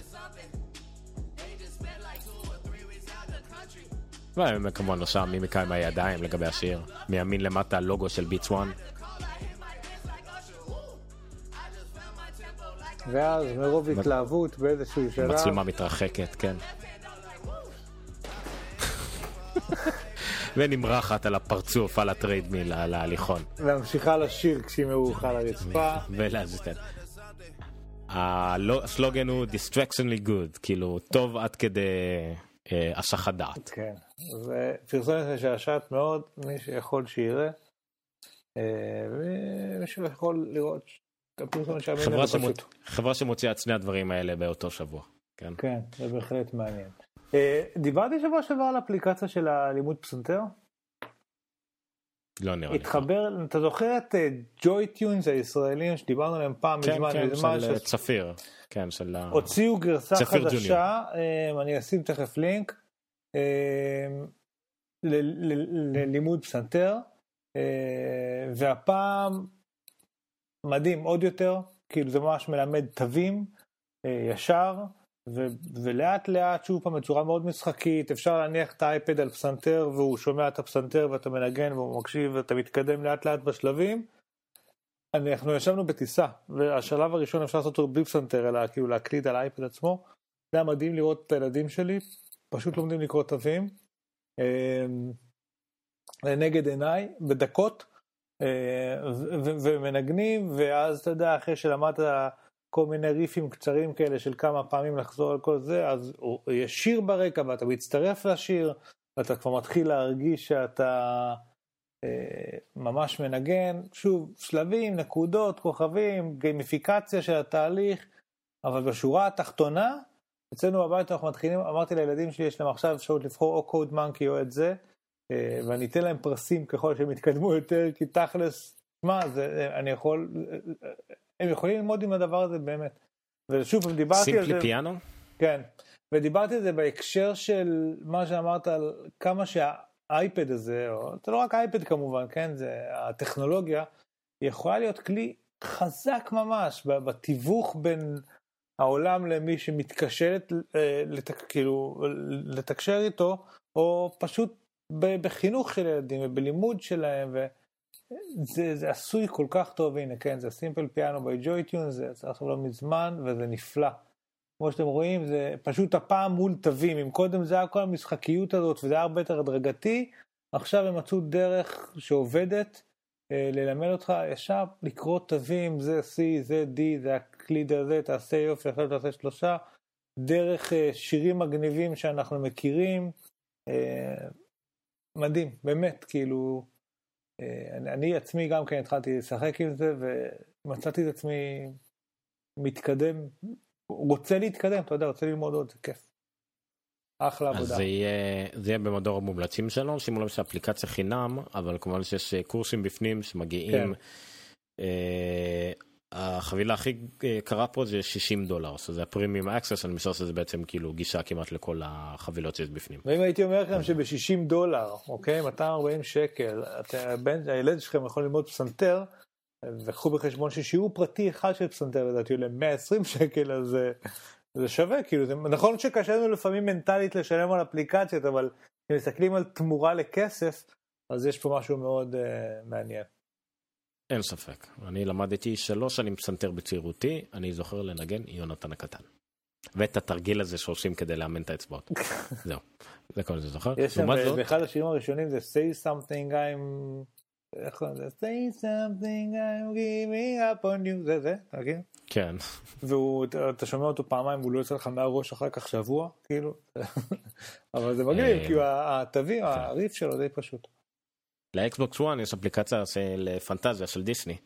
והם כמובן נושא מימיקה עם הידיים לגבי השיר. מימין למטה הלוגו של ביטס וואן. ואז מרוב התלהבות באיזשהו שלב מצלמה מתרחקת, כן, ונמרחת על הפרצוף, על הטריידמיל, על ההליכון, והמשיכה לשיר כשהיא מרוחה לרצפה. הסלוגן הוא distractionally good, כאילו טוב עד כדי השחת דעת. כן, זה פרסומת משעשעת מאוד, מי שיכול שיראה, ומי שיכול לראות חברה, שמוצ... חברה שמוציאה את שני הדברים האלה באותו שבוע. כן, כן, זה בהחלט מעניין. דיברתי שבוע שבוע על אפליקציה של הלימוד פסנתר? לא נראה לי. התחבר, לך. אתה זוכר את ג'וי טיונס הישראלים שדיברנו עליהם פעם כן, מזמן? כן, מזמן של ש... צפיר. כן, של... הוציאו גרסה חדשה, ג'וניור. אני אשים תכף לינק, ללימוד פסנתר, והפעם... מדהים עוד יותר, כאילו זה ממש מלמד תווים, ישר, ו- ולאט לאט, שוב פעם, בצורה מאוד משחקית, אפשר להניח את האייפד על פסנתר, והוא שומע את הפסנתר, ואתה מנגן, והוא מקשיב, ואתה מתקדם לאט לאט בשלבים. אנחנו ישבנו בטיסה, והשלב הראשון אפשר לעשות אותו בלי פסנתר, אלא כאילו להקליד על האייפד עצמו. זה היה מדהים לראות את הילדים שלי, פשוט לומדים לקרוא תווים, לנגד עיניי, בדקות, ומנגנים, ואז אתה יודע, אחרי שלמדת כל מיני ריפים קצרים כאלה של כמה פעמים לחזור על כל זה, אז יש שיר ברקע ואתה מצטרף לשיר, ואתה כבר מתחיל להרגיש שאתה ממש מנגן. שוב, שלבים, נקודות, כוכבים, גיימיפיקציה של התהליך, אבל בשורה התחתונה, אצלנו בבית אנחנו מתחילים, אמרתי לילדים שלי, יש להם עכשיו אפשרות לבחור או קוד מנקי או את זה, ואני אתן להם פרסים ככל שהם יתקדמו יותר, כי תכלס, מה, זה, אני יכול, הם יכולים ללמוד עם הדבר הזה באמת. ושוב, דיברתי סימפלי על זה... סימפלי פיאנו? כן. ודיברתי על זה בהקשר של מה שאמרת על כמה שהאייפד הזה, או, זה לא רק האייפד כמובן, כן? זה, הטכנולוגיה יכולה להיות כלי חזק ממש בתיווך בין העולם למי שמתקשרת, לתק, כאילו, לתקשר איתו, או פשוט בחינוך של ילדים ובלימוד שלהם, וזה, זה עשוי כל כך טוב, הנה, כן, זה סימפל פיאנו בי ג'וי טיון, זה צריך לא מזמן, וזה נפלא. כמו שאתם רואים, זה פשוט הפעם מול תווים, אם קודם זה היה כל המשחקיות הזאת, וזה היה הרבה יותר הדרגתי, עכשיו הם מצאו דרך שעובדת, ללמד אותך ישר לקרוא תווים, זה C, זה D, זה הקליד הזה, תעשה יופי, עכשיו תעשה שלושה, דרך שירים מגניבים שאנחנו מכירים, מדהים, באמת, כאילו, אני, אני עצמי גם כן התחלתי לשחק עם זה, ומצאתי את עצמי מתקדם, רוצה להתקדם, אתה יודע, רוצה ללמוד עוד, זה כיף. אחלה עבודה. אז זה יהיה, זה יהיה במדור המומלצים שלנו, שימו לב שהאפליקציה חינם, אבל כמובן שיש קורסים בפנים שמגיעים, כן. אה, החבילה הכי קרה פה זה שישים דולר, זה הפרימיום אקסס, אני משער שזה בעצם כאילו גישה כמעט לכל החבילות שיש בפנים. ואם הייתי אומר לכם שב-שישים דולר, אוקיי, מאתיים וארבעים שקל, הילד שלכם יכול ללמוד פסנתר, וקחו בחשבון ששיעור פרטי אחד של פסנתר, לדעתי עולה מאה ועשרים שקל, אז... זה שווה, כאילו, זה נכון שקשה לנו לפעמים מנטלית לשלם על אפליקציות, אבל אם מסתכלים על תמורה לכסף, אז יש פה משהו מאוד uh, מעניין. אין ספק. אני למדתי שלוש שנים פסנתר בצעירותי, אני זוכר לנגן יונתן הקטן. ואת התרגיל הזה שעושים כדי לאמן את האצבעות. זהו. זה כל זה זוכר. יש שם, באחד השירים הראשונים זה say something I'm... איך זה? say something I'm giving up on you. זה זה, תגיד? כן. ואתה שומע אותו פעמיים, והוא לא יוצא לך מהראש אחר כך שבוע, כאילו. אבל זה מגניב, כי התווים, הריף שלו, זה פשוט. לאקסבוקס וואן יש אפליקציה של פנטזיה, של דיסני,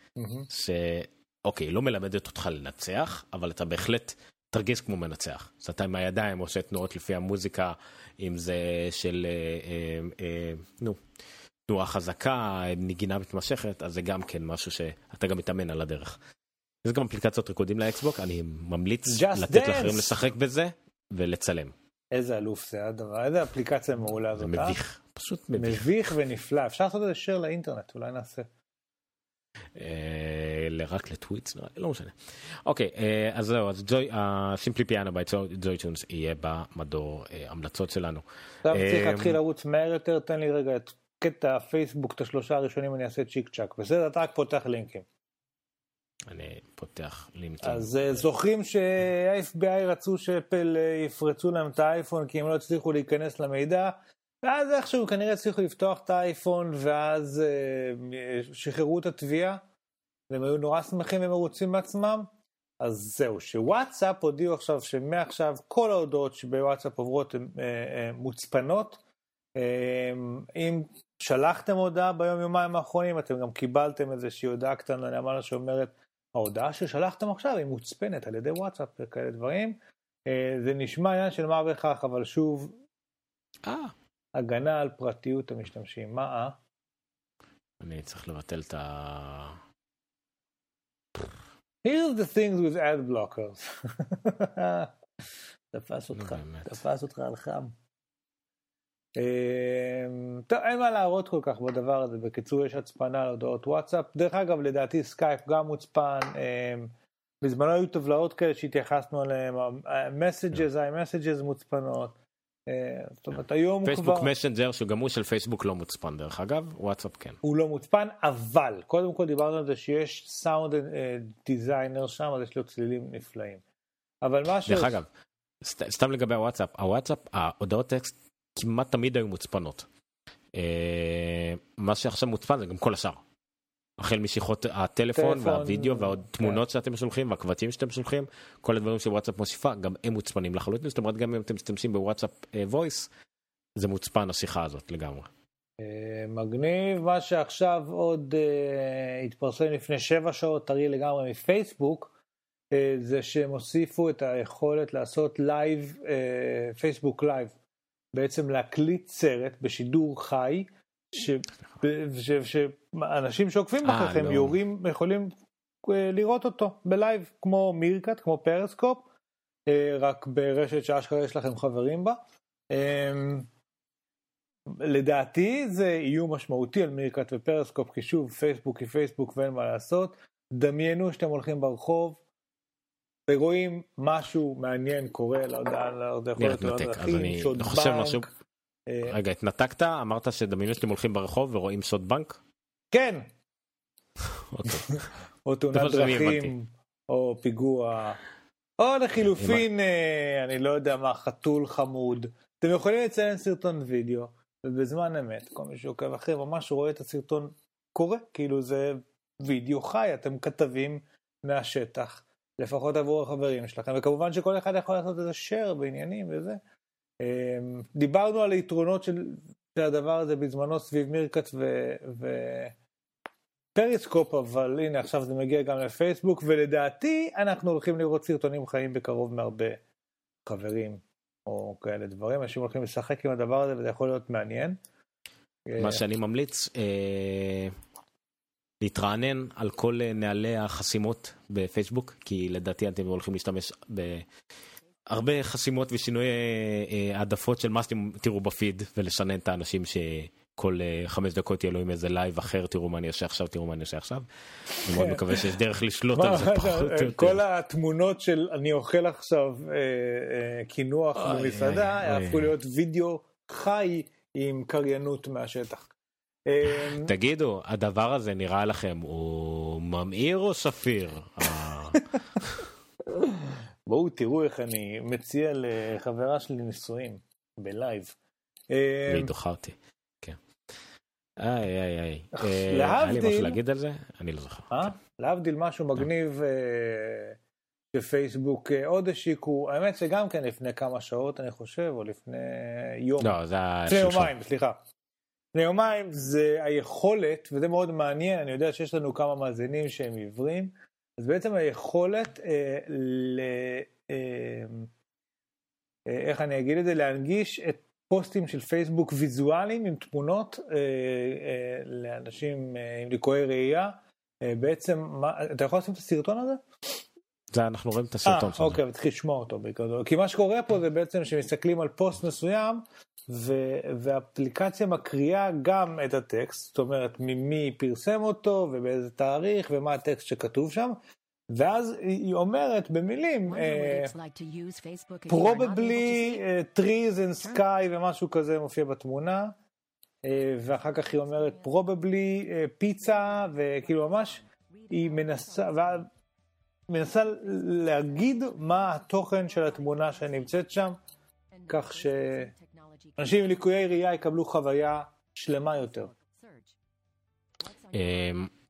שאוקיי, לא מלמדת אותך לנצח, אבל אתה בהחלט תרגיש כמו מנצח. אז אתה עם הידיים עושה תנועות לפי המוזיקה, אם זה של, נו, תנועה חזקה, נגינה מתמשכת, אז זה גם כן משהו שאתה גם מתאמן על הדרך. יש גם אפליקציות ריקודים לאקסבוק, אני ממליץ לתת לאחרים לשחק בזה ולצלם. איזה אלוף זה הדבר, איזה אפליקציה מעולה הזאת. זה מביך, פשוט מביך. מביך ונפלא, אפשר לעשות את זה שייר לאינטרנט, אולי נעשה. רק לטוויץ, לא משנה. אוקיי, אז זהו, אז סימפלי פיאנו ביי ג'וי טיונס יהיה במדור המלצות שלנו. עכשיו צריך להתחיל לרוץ מהר יותר, תן לי רגע את קטע הפייסבוק, את השלושה הראשונים אני אעשה צ'יק צ'ק, וזה אתה רק פותח לינקים. אני פותח לינקים. אז זוכרים שה-אף בי איי רצו שאפל יפרצו להם את האייפון כי הם לא הצליחו להיכנס למידע, ואז איכשהו כנראה הצליחו לפתוח את האייפון, ואז שחררו את התביעה, והם היו נורא שמחים ומרוצים מעצמם. אז זהו, שוואטסאפ הודיעו עכשיו שמעכשיו כל ההודעות שבוואטסאפ עוברות מוצפנות. אם שלחתם הודעה ביום יומיים האחרונים, אתם גם קיבלתם איזושהי הודעה קטנה למעלה שאומרת ההודעה ששלחתם עכשיו היא מוצפנת על ידי וואטסאפ וכאלה דברים. זה נשמע עניין של מה וכך, אבל שוב, הגנה על פרטיות המשתמשים. מה? אני צריך לבטל את ה... Here's the things with ad blockers. תפס אותך, תפס אותך על חם. טוב, אין מה להראות כל כך בדבר הזה. בקיצור, יש הצפנה להודעות וואטסאפ. דרך אגב, לדעתי סקייפ גם מוצפן. בזמנו היו טבלאות כאלה שהתייחסנו עליהם, המסג'ז, המסג'ז מוצפנות. זאת אומרת, היום כבר פייסבוק מסנג'ר שגם הוא של פייסבוק לא מוצפן, דרך אגב, וואטסאפ כן, הוא לא מוצפן, אבל קודם כל דיברנו על זה שיש סאונד דיזיינר שם, אז יש לו צלילים נפלאים. אבל מה ש... דרך אגב, סתם לגבי הוואטסאפ, הוואטסאפ, ההודעות טקסט כמעט תמיד היו מוצפנות. מה שעכשיו מוצפן זה גם כל השאר. החל משיחות הטלפון והווידאו והתמונות שאתם שולחים והקבצים שאתם שולחים, כל הדברים שוואטסאפ מוסיפה, גם הם מוצפנים לחלוטין. זאת אומרת, גם אם אתם משתמשים בוואטסאפ וויס, זה מוצפן השיחה הזאת לגמרי. מגניב. מה שעכשיו עוד התפרסם לפני שבע שעות, טרי לגמרי מפייסבוק, זה שהם הוסיפו את היכולת לעשות לייב, פייסבוק לייב. בעצם להקליט סרט בשידור חי, שאנשים שעוקבים בכם יורים, יכולים לראות אותו בלייב, כמו מירקט, כמו פרסקופ, רק ברשת שאשכרה יש לכם חברים בה. לדעתי זה איום משמעותי על מירקט ופרסקופ, כי שוב, פייסבוק היא פייסבוק ואין מה לעשות. דמיינו שאתם הולכים ברחוב, ורואים משהו מעניין קורה, לא יודע, לא יודע, יכול להיות דרכים, שוד בנק. רגע, התנתקת, אמרת שדמיינו שאתם הולכים ברחוב ורואים שוד בנק? כן. או תאונת דרכים, או פיגוע, או לחילופין, אני לא יודע מה, חתול חמוד. אתם יכולים לציין סרטון וידאו, ובזמן אמת, כל מי שעוקב אחרי ממש רואה את הסרטון קורה, כאילו זה וידאו חי, אתם כתבים מהשטח, לפחות עבור החברים שלכם, וכמובן שכל אחד יכול לעשות איזה share בעניינים וזה. דיברנו על היתרונות של הדבר הזה בזמנו סביב מירקט ו... פריסקופ, אבל הנה עכשיו זה מגיע גם לפייסבוק, ולדעתי אנחנו הולכים לראות סרטונים חיים בקרוב מהרבה חברים או כאלה דברים, אנשים הולכים לשחק עם הדבר הזה וזה יכול להיות מעניין. מה שאני ממליץ, אה, להתרענן על כל נעלי החסימות בפייסבוק, כי לדעתי אתם הולכים להשתמש בהרבה חסימות ושינוי העדפות של מה שאתם תראו בפיד, ולשנן את האנשים ש... כל חמש דקות יהיה לו עם איזה לייב אחר, תראו מה אני עושה עכשיו, תראו מה אני עושה עכשיו. אני מאוד מקווה שיש דרך לשלוט על זה פחות או יותר. כל התמונות של אני אוכל עכשיו כינוח במסעדה, הפכו להיות וידאו חי עם קריינות מהשטח. תגידו, הדבר הזה נראה לכם, הוא ממאיר או ספיר? בואו תראו איך אני מציע לחברה שלי נישואים בלייב. והיא דוחה אותי. איי, איי, איי. להבדיל... היה לי משהו להגיד על זה? אני לא זוכר. להבדיל משהו מגניב שפייסבוק עוד השיקו, האמת שגם כן לפני כמה שעות, אני חושב, או לפני יום. לא, זה... לפני יומיים, סליחה. לפני יומיים זה היכולת, וזה מאוד מעניין, אני יודע שיש לנו כמה מאזינים שהם עיוורים, אז בעצם היכולת ל... איך אני אגיד את זה? להנגיש את פוסטים של פייסבוק ויזואליים עם תמונות אה, אה, לאנשים אה, עם ליקויי ראייה. אה, בעצם, מה, אתה יכול לשים את הסרטון הזה? זה, אנחנו רואים את הסרטון. 아, אוקיי, צריך לשמוע אותו בעיקר. כי מה שקורה פה זה בעצם שמסתכלים על פוסט מסוים, ו- ואפליקציה מקריאה גם את הטקסט, זאת אומרת, ממי פרסם אותו, ובאיזה תאריך, ומה הטקסט שכתוב שם. ואז היא אומרת במילים probably trees and sky ומשהו כזה מופיע בתמונה, ואחר כך היא אומרת probably פיצה, וכאילו ממש היא מנסה מנסה להגיד מה התוכן של התמונה שנמצאת שם, כך שאנשים עם ליקויי ראייה יקבלו חוויה שלמה יותר.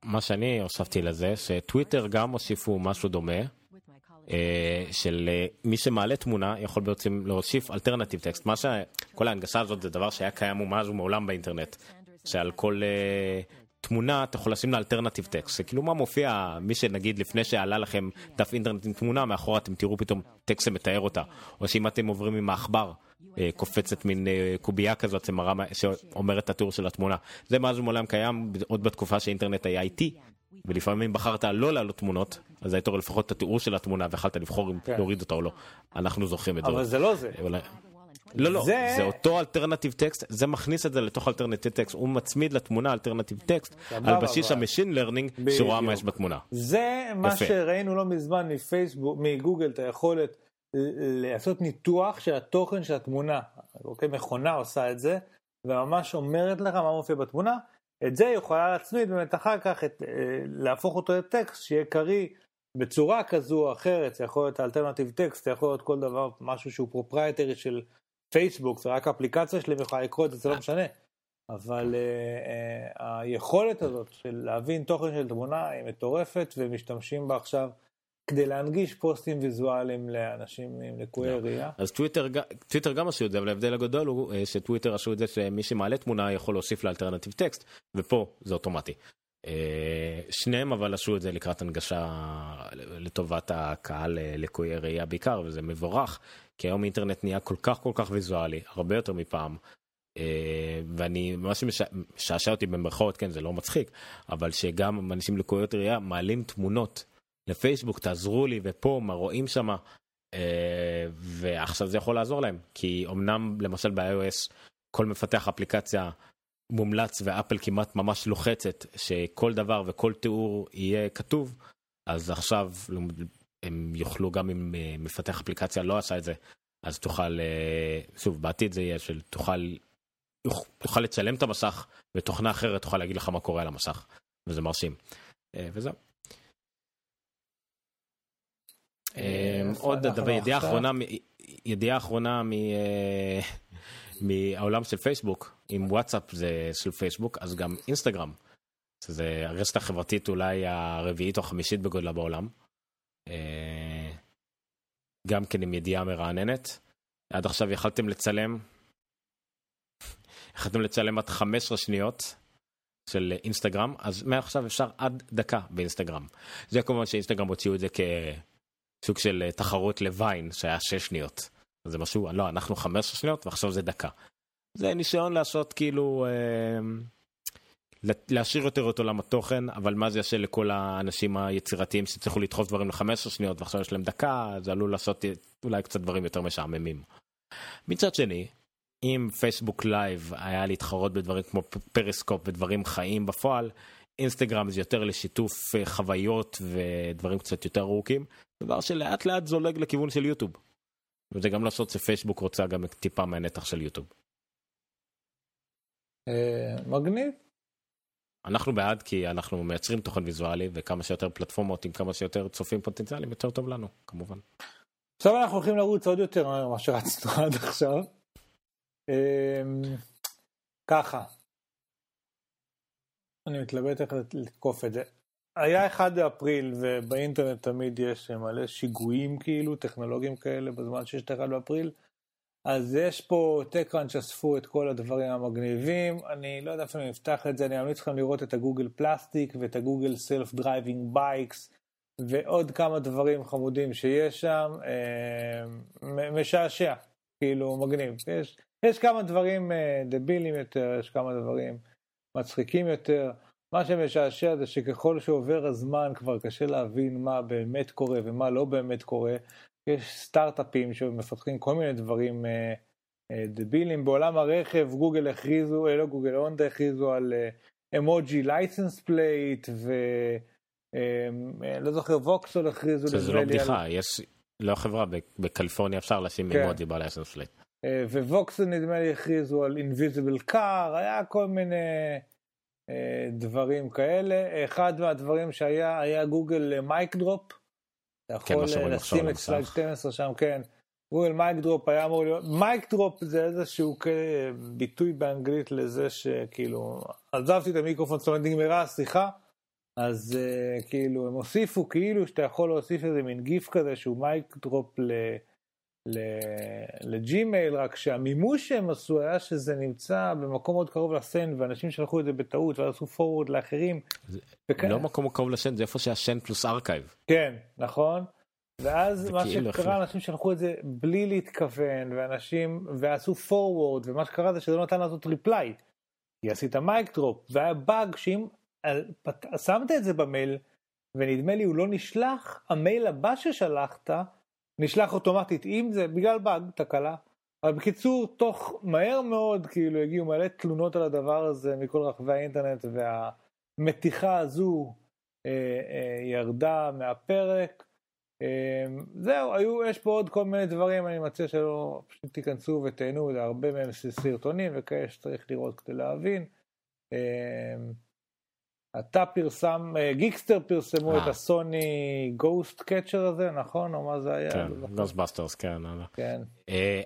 מה שאני הוספתי לזה, שטוויטר גם הוסיפו משהו דומה, של מי שמעלה תמונה יכול בעצם להוסיף אלטרנטיב טקסט. מה שכל ההנגשה הזאת זה דבר שהיה קיים ומאזו מעולם באינטרנט, שעל כל תמונה אתה יכול לשים לה אלטרנטיב טקסט. כאילו מה מופיע, מי שנגיד לפני שעלה לכם דף אינטרנט עם תמונה, מאחורה אתם תראו פתאום טקסט שמתאר אותה, או שאם אתם עוברים עם העכבר, קופצת מין קובייה כזאת שאומרת את התיאור של התמונה. זה משהו מעולם קיים עוד בתקופה שהאינטרנט היה איטי, ולפעמים בחרת לא לעלות תמונות, אז היית רואה לפחות את התיאור של התמונה ויכלת לבחור אם להוריד אותה או לא. אנחנו זוכרים את זה. אבל זה לא זה. לא, לא. זה אותו אלטרנטיב טקסט, זה מכניס את זה לתוך אלטרנטיב טקסט, הוא מצמיד לתמונה אלטרנטיב טקסט על בסיס המשין לרנינג שרואה מה יש בתמונה. זה מה שראינו לא מזמן מפייסבוק, מגוגל, את היכולת לעשות ניתוח של התוכן של התמונה. אוקיי, מכונה עושה את זה, וממש אומרת לך מה מופיע בתמונה. את זה יכולה להצמיד באמת אחר כך, את, להפוך אותו לטקסט, שיהיה קרי בצורה כזו או אחרת. זה יכול להיות אלטרנטיב טקסט, זה יכול להיות כל דבר, משהו שהוא פרופרייטרי של פייסבוק, זה רק אפליקציה שלהם יכולה לקרוא את זה, זה לא משנה. אבל uh, uh, היכולת הזאת של להבין תוכן של תמונה היא מטורפת, ומשתמשים בה עכשיו, כדי להנגיש פוסטים ויזואליים לאנשים עם לקויי ראייה. אז טוויטר, טוויטר גם עשו את זה, אבל ההבדל הגדול הוא שטוויטר עשו את זה שמי שמעלה תמונה יכול להוסיף לאלטרנטיב טקסט, ופה זה אוטומטי. שניהם אבל עשו את זה לקראת הנגשה לטובת הקהל לקויי ראייה בעיקר, וזה מבורך, כי היום האינטרנט נהיה כל כך כל כך ויזואלי, הרבה יותר מפעם, ואני, מה שמשעשע אותי במרכאות, כן, זה לא מצחיק, אבל שגם אנשים לקויות ראייה מעלים תמונות לפייסבוק, תעזרו לי, ופה מה רואים שמה, ועכשיו זה יכול לעזור להם, כי אמנם למשל ב-iOS כל מפתח אפליקציה מומלץ, ואפל כמעט ממש לוחצת שכל דבר וכל תיאור יהיה כתוב, אז עכשיו הם יוכלו, גם אם מפתח אפליקציה לא עשה את זה, אז תוכל, שוב, בעתיד זה יהיה של תוכל, תוכל לצלם את המסך, ותוכנה אחרת תוכל להגיד לך מה קורה על המסך, וזה מרשים. וזהו. עוד דבר, ידיעה אחרונה, ידיעה אחרונה מהעולם של פייסבוק, אם וואטסאפ זה של פייסבוק, אז גם אינסטגרם, זה הרשת החברתית אולי הרביעית או חמישית בגודלה בעולם, גם כן עם ידיעה מרעננת. עד עכשיו יכלתם לצלם, יכלתם לצלם עד חמש עשרה שניות של אינסטגרם, אז מעכשיו אפשר עד דקה באינסטגרם. זה כמובן שאינסטגרם הוציאו את זה כסוג של תחרות לוויין, שהיה שש שניות. זה משהו, לא, אנחנו חמש עשרה שניות, ועכשיו זה דקה. זה ניסיון לעשות כאילו, אה, להשאיר יותר את עולם התוכן, אבל מה זה יעשה לכל האנשים היצירתיים שצריכו לדחוף דברים ל-חמש עשרה שניות, ועכשיו יש להם דקה, זה עלול לעשות אולי קצת דברים יותר משעממים. מצד שני, אם פייסבוק לייב היה להתחרות בדברים כמו פריסקופ ודברים חיים בפועל, אינסטגרם זה יותר לשיתוף חוויות ודברים קצת יותר ארוכים, דבר שלאט לאט זולג לכיוון של יוטיוב. וזה גם לעשות שפייסבוק רוצה גם טיפה מהנתח של יוטיוב. מגניב. אנחנו בעד, כי אנחנו מייצרים תוכן ויזואלי, וכמה שיותר פלטפורמות עם כמה שיותר צופים פוטנציאליים, יותר טוב לנו, כמובן. עכשיו אנחנו הולכים לרוץ עוד יותר ממה שרצנו עד עכשיו. ככה. אני מתלבט איך לתקוף את זה. היה אחד באפריל, ובאינטרנט תמיד יש מלא שיגועים כאילו, טכנולוגיים כאלה, בזמן שיש את אחד באפריל, אז יש פה טקראנץ' שאספו את כל הדברים המגניבים, אני לא יודע אפילו נפתח את זה, אני אמליץ לכם לראות את הגוגל פלסטיק, ואת הגוגל סלף דרייבינג בייקס, ועוד כמה דברים חמודים שיש שם, אה, משעשע, כאילו מגניב, יש, יש כמה דברים אה, דבילים יותר, יש כמה דברים מצחיקים יותר, מה שמשעשע זה שככל שעובר הזמן כבר קשה להבין מה באמת קורה ומה לא באמת קורה, יש סטארט-אפים שמפתחים כל מיני דברים אה, אה, דבילים, בעולם הרכב גוגל הכריזו, אה, לא גוגל, הונדה הכריזו על אמוג'י לייסנס פלייט, ולא זוכר ווקסול הכריזו. זה לא בדיחה, על... יש, לא חברה, בקליפורניה אפשר לשים כן. אמוג'י בלייסנס פלייט. אה, וווקסול נדמה לי הכריזו על אינביזיבל קאר, היה כל מיני... דברים כאלה. אחד מהדברים שהיה היה גוגל מייק דרופ, אתה יכול לשים את סלייד שתים עשרה שם, כן, גוגל מייק דרופ היה אמור להיות, מייק דרופ זה איזשהו ביטוי באנגלית לזה שכאילו עזבתי את המיקרופון, זאת אומרת נגמרה השיחה, אז כאילו הם הוסיפו כאילו שאתה יכול להוסיף איזה מין גיף כזה שהוא מייק דרופ לג'ימייל, רק שהמימוש שהם עשו היה שזה נמצא במקום מאוד קרוב לשן, ואנשים שלחו את זה בטעות ועשו פורוורד לאחרים. לא מקום קרוב לשן, זה איפה שהשן פלוס ארכייב. כן, נכון. ואז מה שקרה, אנשים שלחו את זה בלי להתכוון, ואנשים, ועשו פורוורד, ומה שקרה זה שזה נתן לעשות ריפליי, כי עשית מייק דרופ, והיה באג שאם שמת את זה במייל, ונדמה לי הוא לא נשלח, המייל הבא ששלחת נשלח אוטומטית, אם זה בגלל באג, תקלה, אבל בקיצור, תוך מהר מאוד, כאילו הגיעו מלא תלונות על הדבר הזה מכל רחבי האינטרנט, והמתיחה הזו אה, אה, ירדה מהפרק, אה, זהו, היו, יש פה עוד כל מיני דברים, אני מציע שלא פשוט תיכנסו ותהנו, זה הרבה מהם סרטונים, וכאלה שצריך לראות כדי להבין, אה, אתה פרסם, גיקסטר פרסמו את הסוני גוסט קצ'ר הזה, נכון? או מה זה היה? כן, גוסטבאסטרס, כן.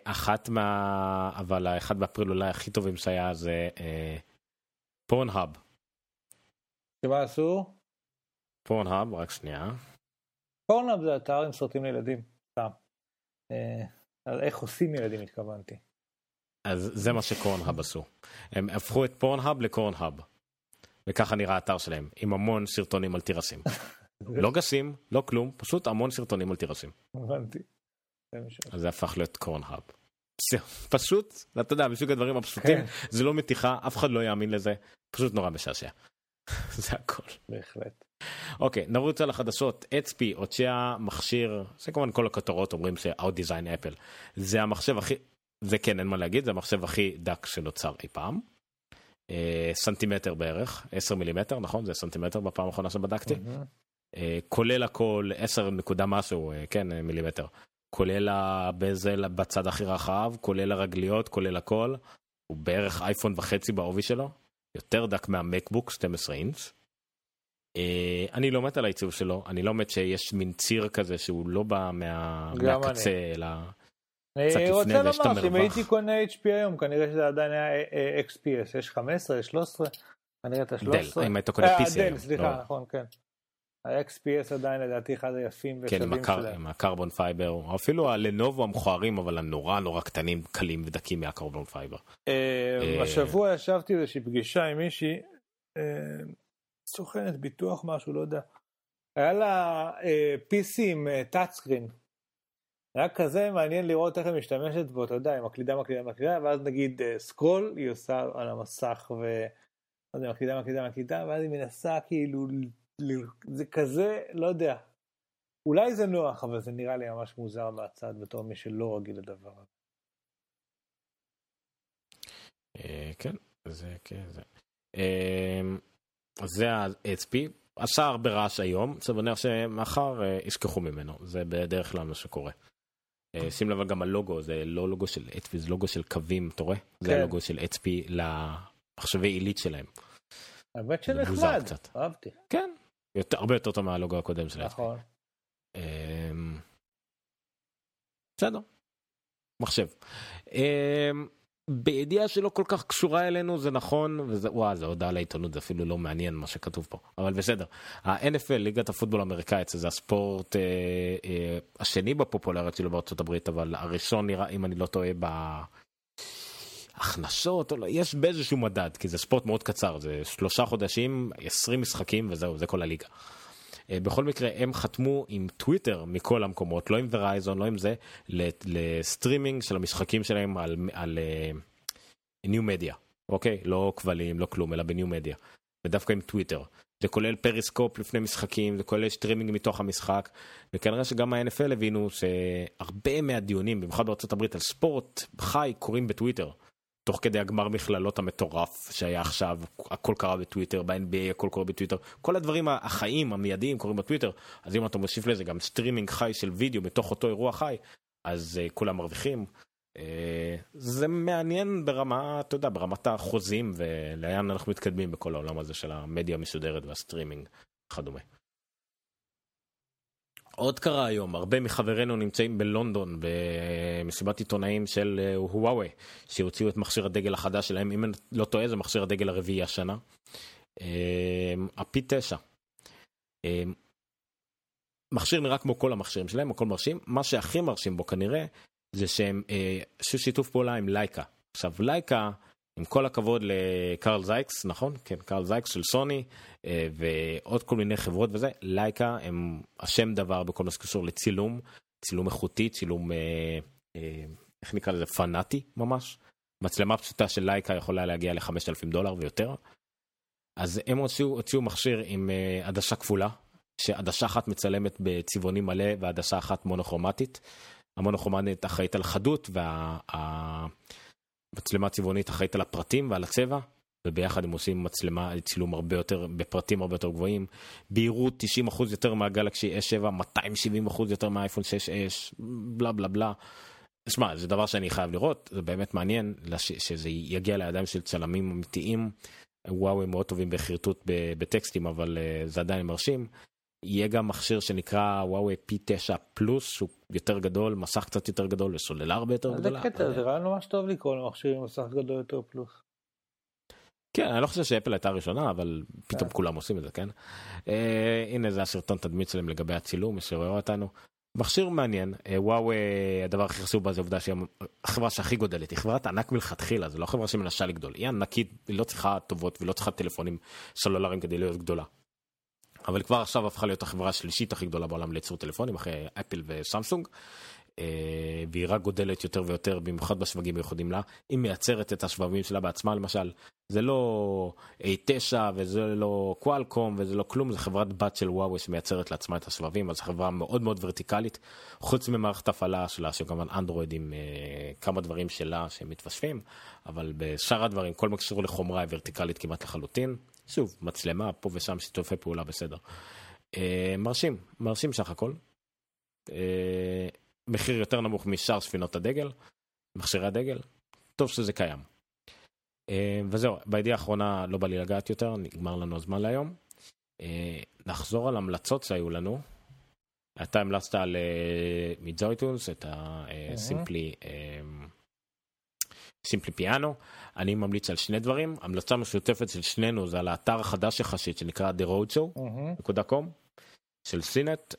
אחת מה, אבל האחד באפריל אולי הכי טובים שהיה זה פורנהאב. שמה עשו? פורנהאב, רק שנייה. פורנהאב זה אתר עם סרטים לילדים, סתם. על איך עושים ילדים התכוונתי. אז זה מה שקורנהאב עשו. הם הפכו את פורנהאב לקורנהאב. וככה נראה האתר שלהם, עם המון סרטונים על טירסים. לא גסים, לא כלום, פשוט המון סרטונים על טירסים. הבנתי. אז זה הפך להיות קורנהאב. פשוט, אתה יודע, בשביל הדברים הפשוטים, זה לא מתיחה, אף אחד לא יאמין לזה, פשוט נורא משעשע. זה הכל. בהחלט. אוקיי, נרוץ על החדשות. אצפי הוציאה מכשיר, זה כמובן כל הכותרות אומרים ש-Outdesign Apple. זה המחשב הכי, זה כן, אין מה להגיד, זה המחשב הכי דק שנוצר אי פעם. סנטימטר בערך, עשר מילימטר, נכון? זה סנטימטר בפעם האחרונה שבדקתי. כולל הכל, עשר נקודה משהו, כן, מילימטר. כולל הבזל בצד הכי רחב, כולל הרגליות, כולל הכל. הוא בערך אייפון וחצי בעובי שלו. יותר דק מהמקבוק, שתים עשרה אינץ'. אני לא מת על העיצוב שלו, אני לא מת שיש מין ציר כזה שהוא לא בא מהקצה, אלא קצת לפני זה, יש את המרווח. אני רוצה לומר, אם הייתי קונה H P היום, כנראה שזה עדיין היה X P S, יש חמש עשרה, יש שלוש עשרה, כנראה את ה-שלוש עשרה. אם היית קונה P C היום. סליחה, נכון, כן. ה-X P S עדיין לדעתי אחד היפים ושווים שלהם. כן, הקרבון פייבר, אפילו הלנובו המכוערים, אבל הנורא נורא קטנים, קלים ודקים מהקרבון פייבר. השבוע ישבתי איזושהי פגישה עם מישהי, סוכנת ביטוח משהו, לא יודע. היה לה P C עם טאצ'סקרין. היה כזה מעניין לראות איך היא משתמשת בו, אתה יודע, היא מקלידה, מקלידה, מקלידה, ואז נגיד סקרול, היא עושה על המסך, ואז היא מקלידה, מקלידה, מקלידה, ואז היא מנסה כאילו... זה כזה, לא יודע, אולי זה נוח, אבל זה נראה לי ממש מוזר מהצד בתור מי שלא רגיל לדבר. כן, זה כזה. זה ה-H P, עשה הרבה רעש היום, זה בנר שמחר ישכחו ממנו, זה בדרך כלל מה שקורה. שים לב גם הלוגו, זה לא לוגו של H P, זה לוגו של קווים, אתה רואה? זה הלוגו של H P למחשבי עילית שלהם. האמת שנחמד, אהבתי. כן. הרבה יותר טוב מהלוגו הקודם שלהם. נכון. בסדר. מחשב. בידיעה שלא כל כך קשורה אלינו, זה נכון, וואו, זה הודעה לעיתונות, זה אפילו לא מעניין מה שכתוב פה, אבל בסדר. ה-N F L, ליגת הפוטבול האמריקאית, זה הספורט השני בפופולריות שלו בארצות הברית, אבל הראשון נראה, אם אני לא טועה, ב... הכנסות, יש באיזשהו מדד, כי זה ספורט מאוד קצר, זה שלושה חודשים, עשרים משחקים וזהו, זה כל הליגה. בכל מקרה, הם חתמו עם טוויטר מכל המקומות, לא עם ורייזון, לא עם זה, לסטרימינג של המשחקים שלהם על, על ניו מדיה, אוקיי? לא כבלים, לא כלום, אלא בניו מדיה. ודווקא עם טוויטר. זה כולל פריסקופ לפני משחקים, זה כולל סטרימינג מתוך המשחק, וכנראה שגם ה-N F L הבינו שהרבה מהדיונים, במיוחד בארצות הברית, על ספורט חי, קוראים בטוויטר. תוך כדי הגמר מכללות המטורף שהיה עכשיו, הכל קרה בטוויטר, ב-N B A הכל קורה בטוויטר, כל הדברים החיים, המיידיים קוראים בטוויטר, אז אם אתה מוסיף לזה גם סטרימינג חי של וידאו מתוך אותו אירוע חי, אז uh, כולם מרוויחים. Uh, זה מעניין ברמה, אתה יודע, ברמת החוזים, ולאן אנחנו מתקדמים בכל העולם הזה של המדיה המסודרת והסטרימינג וכדומה. עוד קרה היום, הרבה מחברינו נמצאים בלונדון במסיבת עיתונאים של הוואוי, שהוציאו את מכשיר הדגל החדש שלהם, אם לא טועה זה מכשיר הדגל הרביעי השנה, ה-פי תשע. מכשיר נראה כמו כל המכשירים שלהם, הכל מרשים, מה שהכי מרשים בו כנראה, זה שהם עשו שיתוף פעולה עם לייקה. עכשיו לייקה, עם כל הכבוד לקרל זייקס, נכון? כן, קרל זייקס של סוני, ועוד כל מיני חברות וזה, לייקה הם השם דבר בכל מה שקשור לצילום, צילום איכותי, צילום, איך נקרא לזה, פנאטי ממש. מצלמה פשוטה של לייקה יכולה להגיע ל-חמשת אלפים דולר ויותר. אז הם הוציאו, הוציאו מכשיר עם עדשה כפולה, שעדשה אחת מצלמת בצבעוני מלא, ועדשה אחת מונוכרומטית. המונוכרומטית אחראית על חדות, וה... מצלמה צבעונית אחראית על הפרטים ועל הצבע, וביחד הם עושים מצלמה צילום הרבה יותר, בפרטים הרבה יותר גבוהים, בהירות תשעים אחוז יותר מהגלקסי S שבע, מאתיים שבעים אחוז יותר מהאייפון שש אס, בלה בלה בלה. שמע, זה דבר שאני חייב לראות, זה באמת מעניין, שזה יגיע לידיים של צלמים אמיתיים, וואו, הם מאוד טובים בחרטוט בטקסטים, אבל זה עדיין מרשים. יהיה גם מכשיר שנקרא וואוי פי תשע פלוס, שהוא יותר גדול, מסך קצת יותר גדול, וסוללה הרבה יותר גדולה. זה קטע, זה ראה ממש טוב לקרוא למכשיר עם מסך גדול יותר פלוס. כן, אני לא חושב שאפל הייתה ראשונה, אבל פתאום כולם עושים את זה, כן? הנה זה הסרטון תדמית שלהם לגבי הצילום, שרואה אותנו. מכשיר מעניין, וואוי, הדבר הכי חשוב בה זה עובדה שהיא החברה שהכי גודלת, היא חברת ענק מלכתחילה, זו לא חברה שמנסה לגדול, היא ענקית, היא לא צריכה טובות ולא צריכה טלפונים סלולריים כדי להיות גדולה. אבל כבר עכשיו הפכה להיות החברה השלישית הכי גדולה בעולם לייצור טלפונים, אחרי אפל וסמסונג, והיא רק גודלת יותר ויותר, במיוחד בשבבים היחודים לה. היא מייצרת את השבבים שלה בעצמה, למשל. זה לא איי תשע וזה לא קואלקום וזה לא כלום, זה חברת בת של וואווי שמייצרת לעצמה את השבבים, אז זו חברה מאוד מאוד ורטיקלית, חוץ ממערכת הפעלה שלה, שכמובן אנדרואיד עם אה, כמה דברים שלה שמתוושפים, אבל בשאר הדברים, כל מקשור לחומרה היא ורטיקלית כמעט לחלוטין, שוב, מצלמה, פה ושם שיתופי פעולה בסדר. אה, מרשים, מרשים שח הכל. אה, מחיר יותר נמוך משאר ספינות הדגל, מכשירי הדגל, טוב שזה קיים. וזהו, בידיעה האחרונה לא בא לי לגעת יותר, נגמר לנו הזמן להיום. נחזור על המלצות שהיו לנו. אתה המלצת על מג'ויטונס, את הסימפלי סימפלי פיאנו. אני ממליץ על שני דברים. המלצה משותפת של שנינו זה על האתר החדש יחסית שנקרא דה רוד שואו דוט קום. של סינט,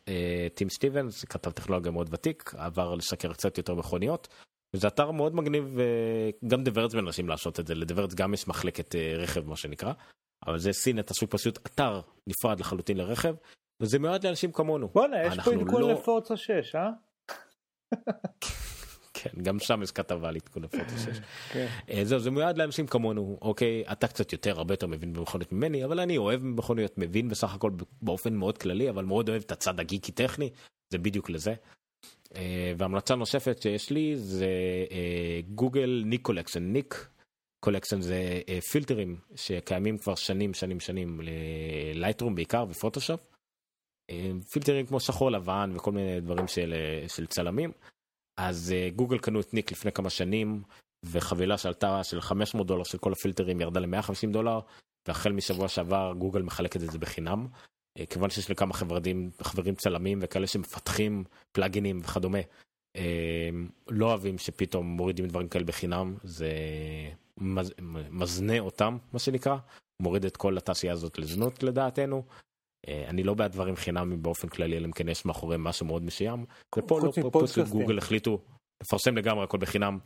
טים סטיבנס, כתב טכנולוגיה מאוד ותיק, עבר לשקר קצת יותר מכוניות, וזה אתר מאוד מגניב, גם דברץ מנשים לעשות את זה, לדברץ גם יש מחלקת רכב, מה שנקרא, אבל זה סינט, עשו פשוט אתר נפרד לחלוטין לרכב, וזה מאוד לאנשים כמונו. בונה, יש פה עדכון לא... לפורצה שש, אה? כן, גם שם יש כתבה להתכון לפורצה שש. כן. זהו, זה מאוד לאנשים כמונו, אוקיי, אתה קצת יותר, הרבה יותר מבין במכוניות ממני, אבל אני אוהב במכוניות, מבין בסך הכל באופן מאוד כללי, אבל מאוד אוהב את הצד הגיקי-טכני, זה בדיוק לזה. והמלצה נוספת שיש לי זה גוגל ניק קולקשן. ניק קולקשן זה פילטרים שקיימים כבר שנים שנים שנים ללייטרום בעיקר ופוטושופ, פילטרים כמו שחור לבן וכל מיני דברים של, של צלמים. אז גוגל קנו את ניק לפני כמה שנים, וחבילה שעלתה של חמש מאות דולר של כל הפילטרים ירדה ל-מאה וחמישים דולר, והחל משבוע שעבר גוגל מחלקת את זה בחינם, כיוון שיש לי כמה חברים, חברים צלמים וכאלה שמפתחים פלאגינים וכדומה, לא אוהבים שפתאום מורידים דברים כאלה בחינם, זה מז, מזנה אותם, מה שנקרא, מוריד את כל התעשייה הזאת לזנות לדעתנו. אני לא בעד דברים חינמים באופן כללי, אלא אם כן יש מאחורי משהו מאוד משיים, ופה לא פשוט גוגל החליטו לפרסם לגמרי הכל בחינם,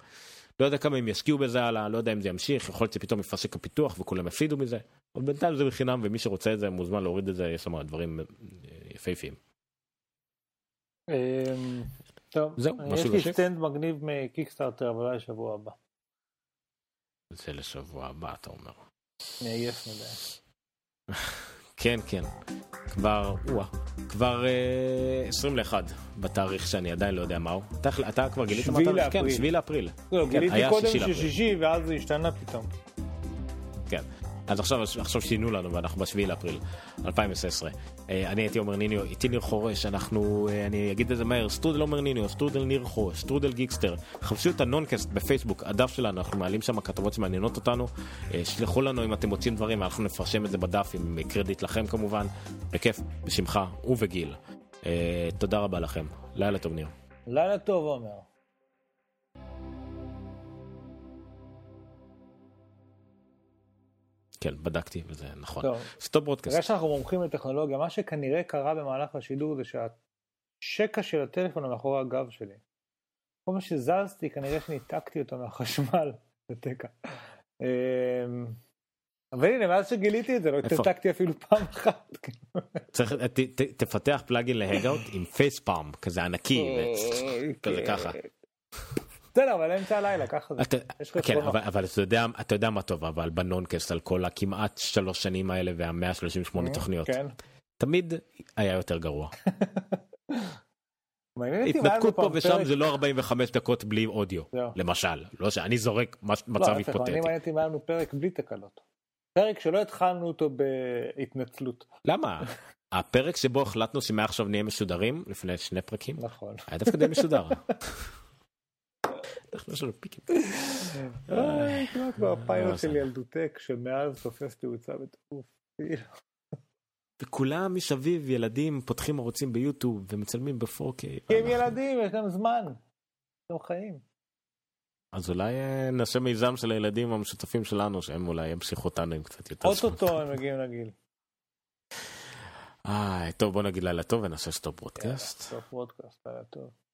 לא יודע כמה הם ישקיעו בזה הלאה, לא יודע אם זה ימשיך, יכול להיות שפתאום יפסק הפיתוח וכולם יפידו מזה, אבל בינתיים זה בחינם, ומי שרוצה את זה מוזמן להוריד את זה, יש שם דברים יפהפיים. טוב, יש לי סטנד מגניב מקיקסטארטר, אבל לשבוע הבא. זה לשבוע הבא, אתה אומר. נעייף מדי. כן, כן. כבר, וואה, כבר עשרים ואחד בתאריך שאני עדיין לא יודע מהו. אתה כבר גילית מה תאריך? כן, שביעי לאפריל. לא, גיליתי קודם ששישי ואז זה השתנה פתאום. כן, אז עכשיו שינו לנו ואנחנו בשביעי לאפריל אלפיים ועשרים. אני הייתי אומר ניניו, איתי ניר חורש, אנחנו, אני אגיד את זה מהר, סטרודל אומר ניניו, סטרודל ניר חורש, סטרודל גיקסטר. חפשו את הנונקסט בפייסבוק, הדף שלנו, אנחנו מעלים שם כתבות שמעניינות אותנו, שלחו לנו אם אתם מוצאים דברים, אנחנו נפרשם את זה בדף עם קרדיט לכם כמובן, בכיף, בשמך ובגיל. תודה רבה לכם, לילה טוב ניר. לילה טוב עומר. כן, בדקתי, וזה נכון. סטופ ברודקאסט. כרגע שאנחנו מומחים לטכנולוגיה, מה שכנראה קרה במהלך השידור זה שהשקע של הטלפון מאחורי הגב שלי. כל מה שזזתי, כנראה שניתקתי אותו מהחשמל. בתקע. אבל הנה, מאז שגיליתי את זה, לא התנתקתי אפילו פעם אחת. תפתח פלאגין להגאוט עם פייס פעם, כזה ענקי, כזה ככה. זה לא, אבל אמצע הלילה, ככה זה. כן, אבל אתה יודע מה טוב, אבל בנונקסט על כל הכמעט שלוש שנים האלה וה-מאה שלושים ושמונה תוכניות, תמיד היה יותר גרוע. התנתקות פה ושם זה לא ארבעים וחמש דקות בלי אודיו, למשל. לא שאני זורק מצב היפותטי. אני מעניתי מעלנו פרק בלי תקלות. פרק שלא התחלנו אותו בהתנצלות. למה? הפרק שבו החלטנו שמעכשיו נהיה משודרים, לפני שני פרקים, היה דווקא די משודרה. אנחנו שלו פיקים. אוי, כבר כבר הפיילוט של ילדותק, שמאז תופס תאוצה בתקוף. וכולם משביב, ילדים פותחים ערוצים ביוטיוב, ומצלמים בפורקי. הם ילדים, יש להם זמן. הם חיים. אז אולי נעשה מיזם של הילדים המשותפים שלנו, שהם אולי ימשיכו אותנו עם קצת יותר זמן. אוטוטו הם מגיעים לגיל. איי, טוב, בוא נגיד לילה טוב, ונעשה סטופ ברודקאסט. סטופ ברודקאסט, לילה טוב.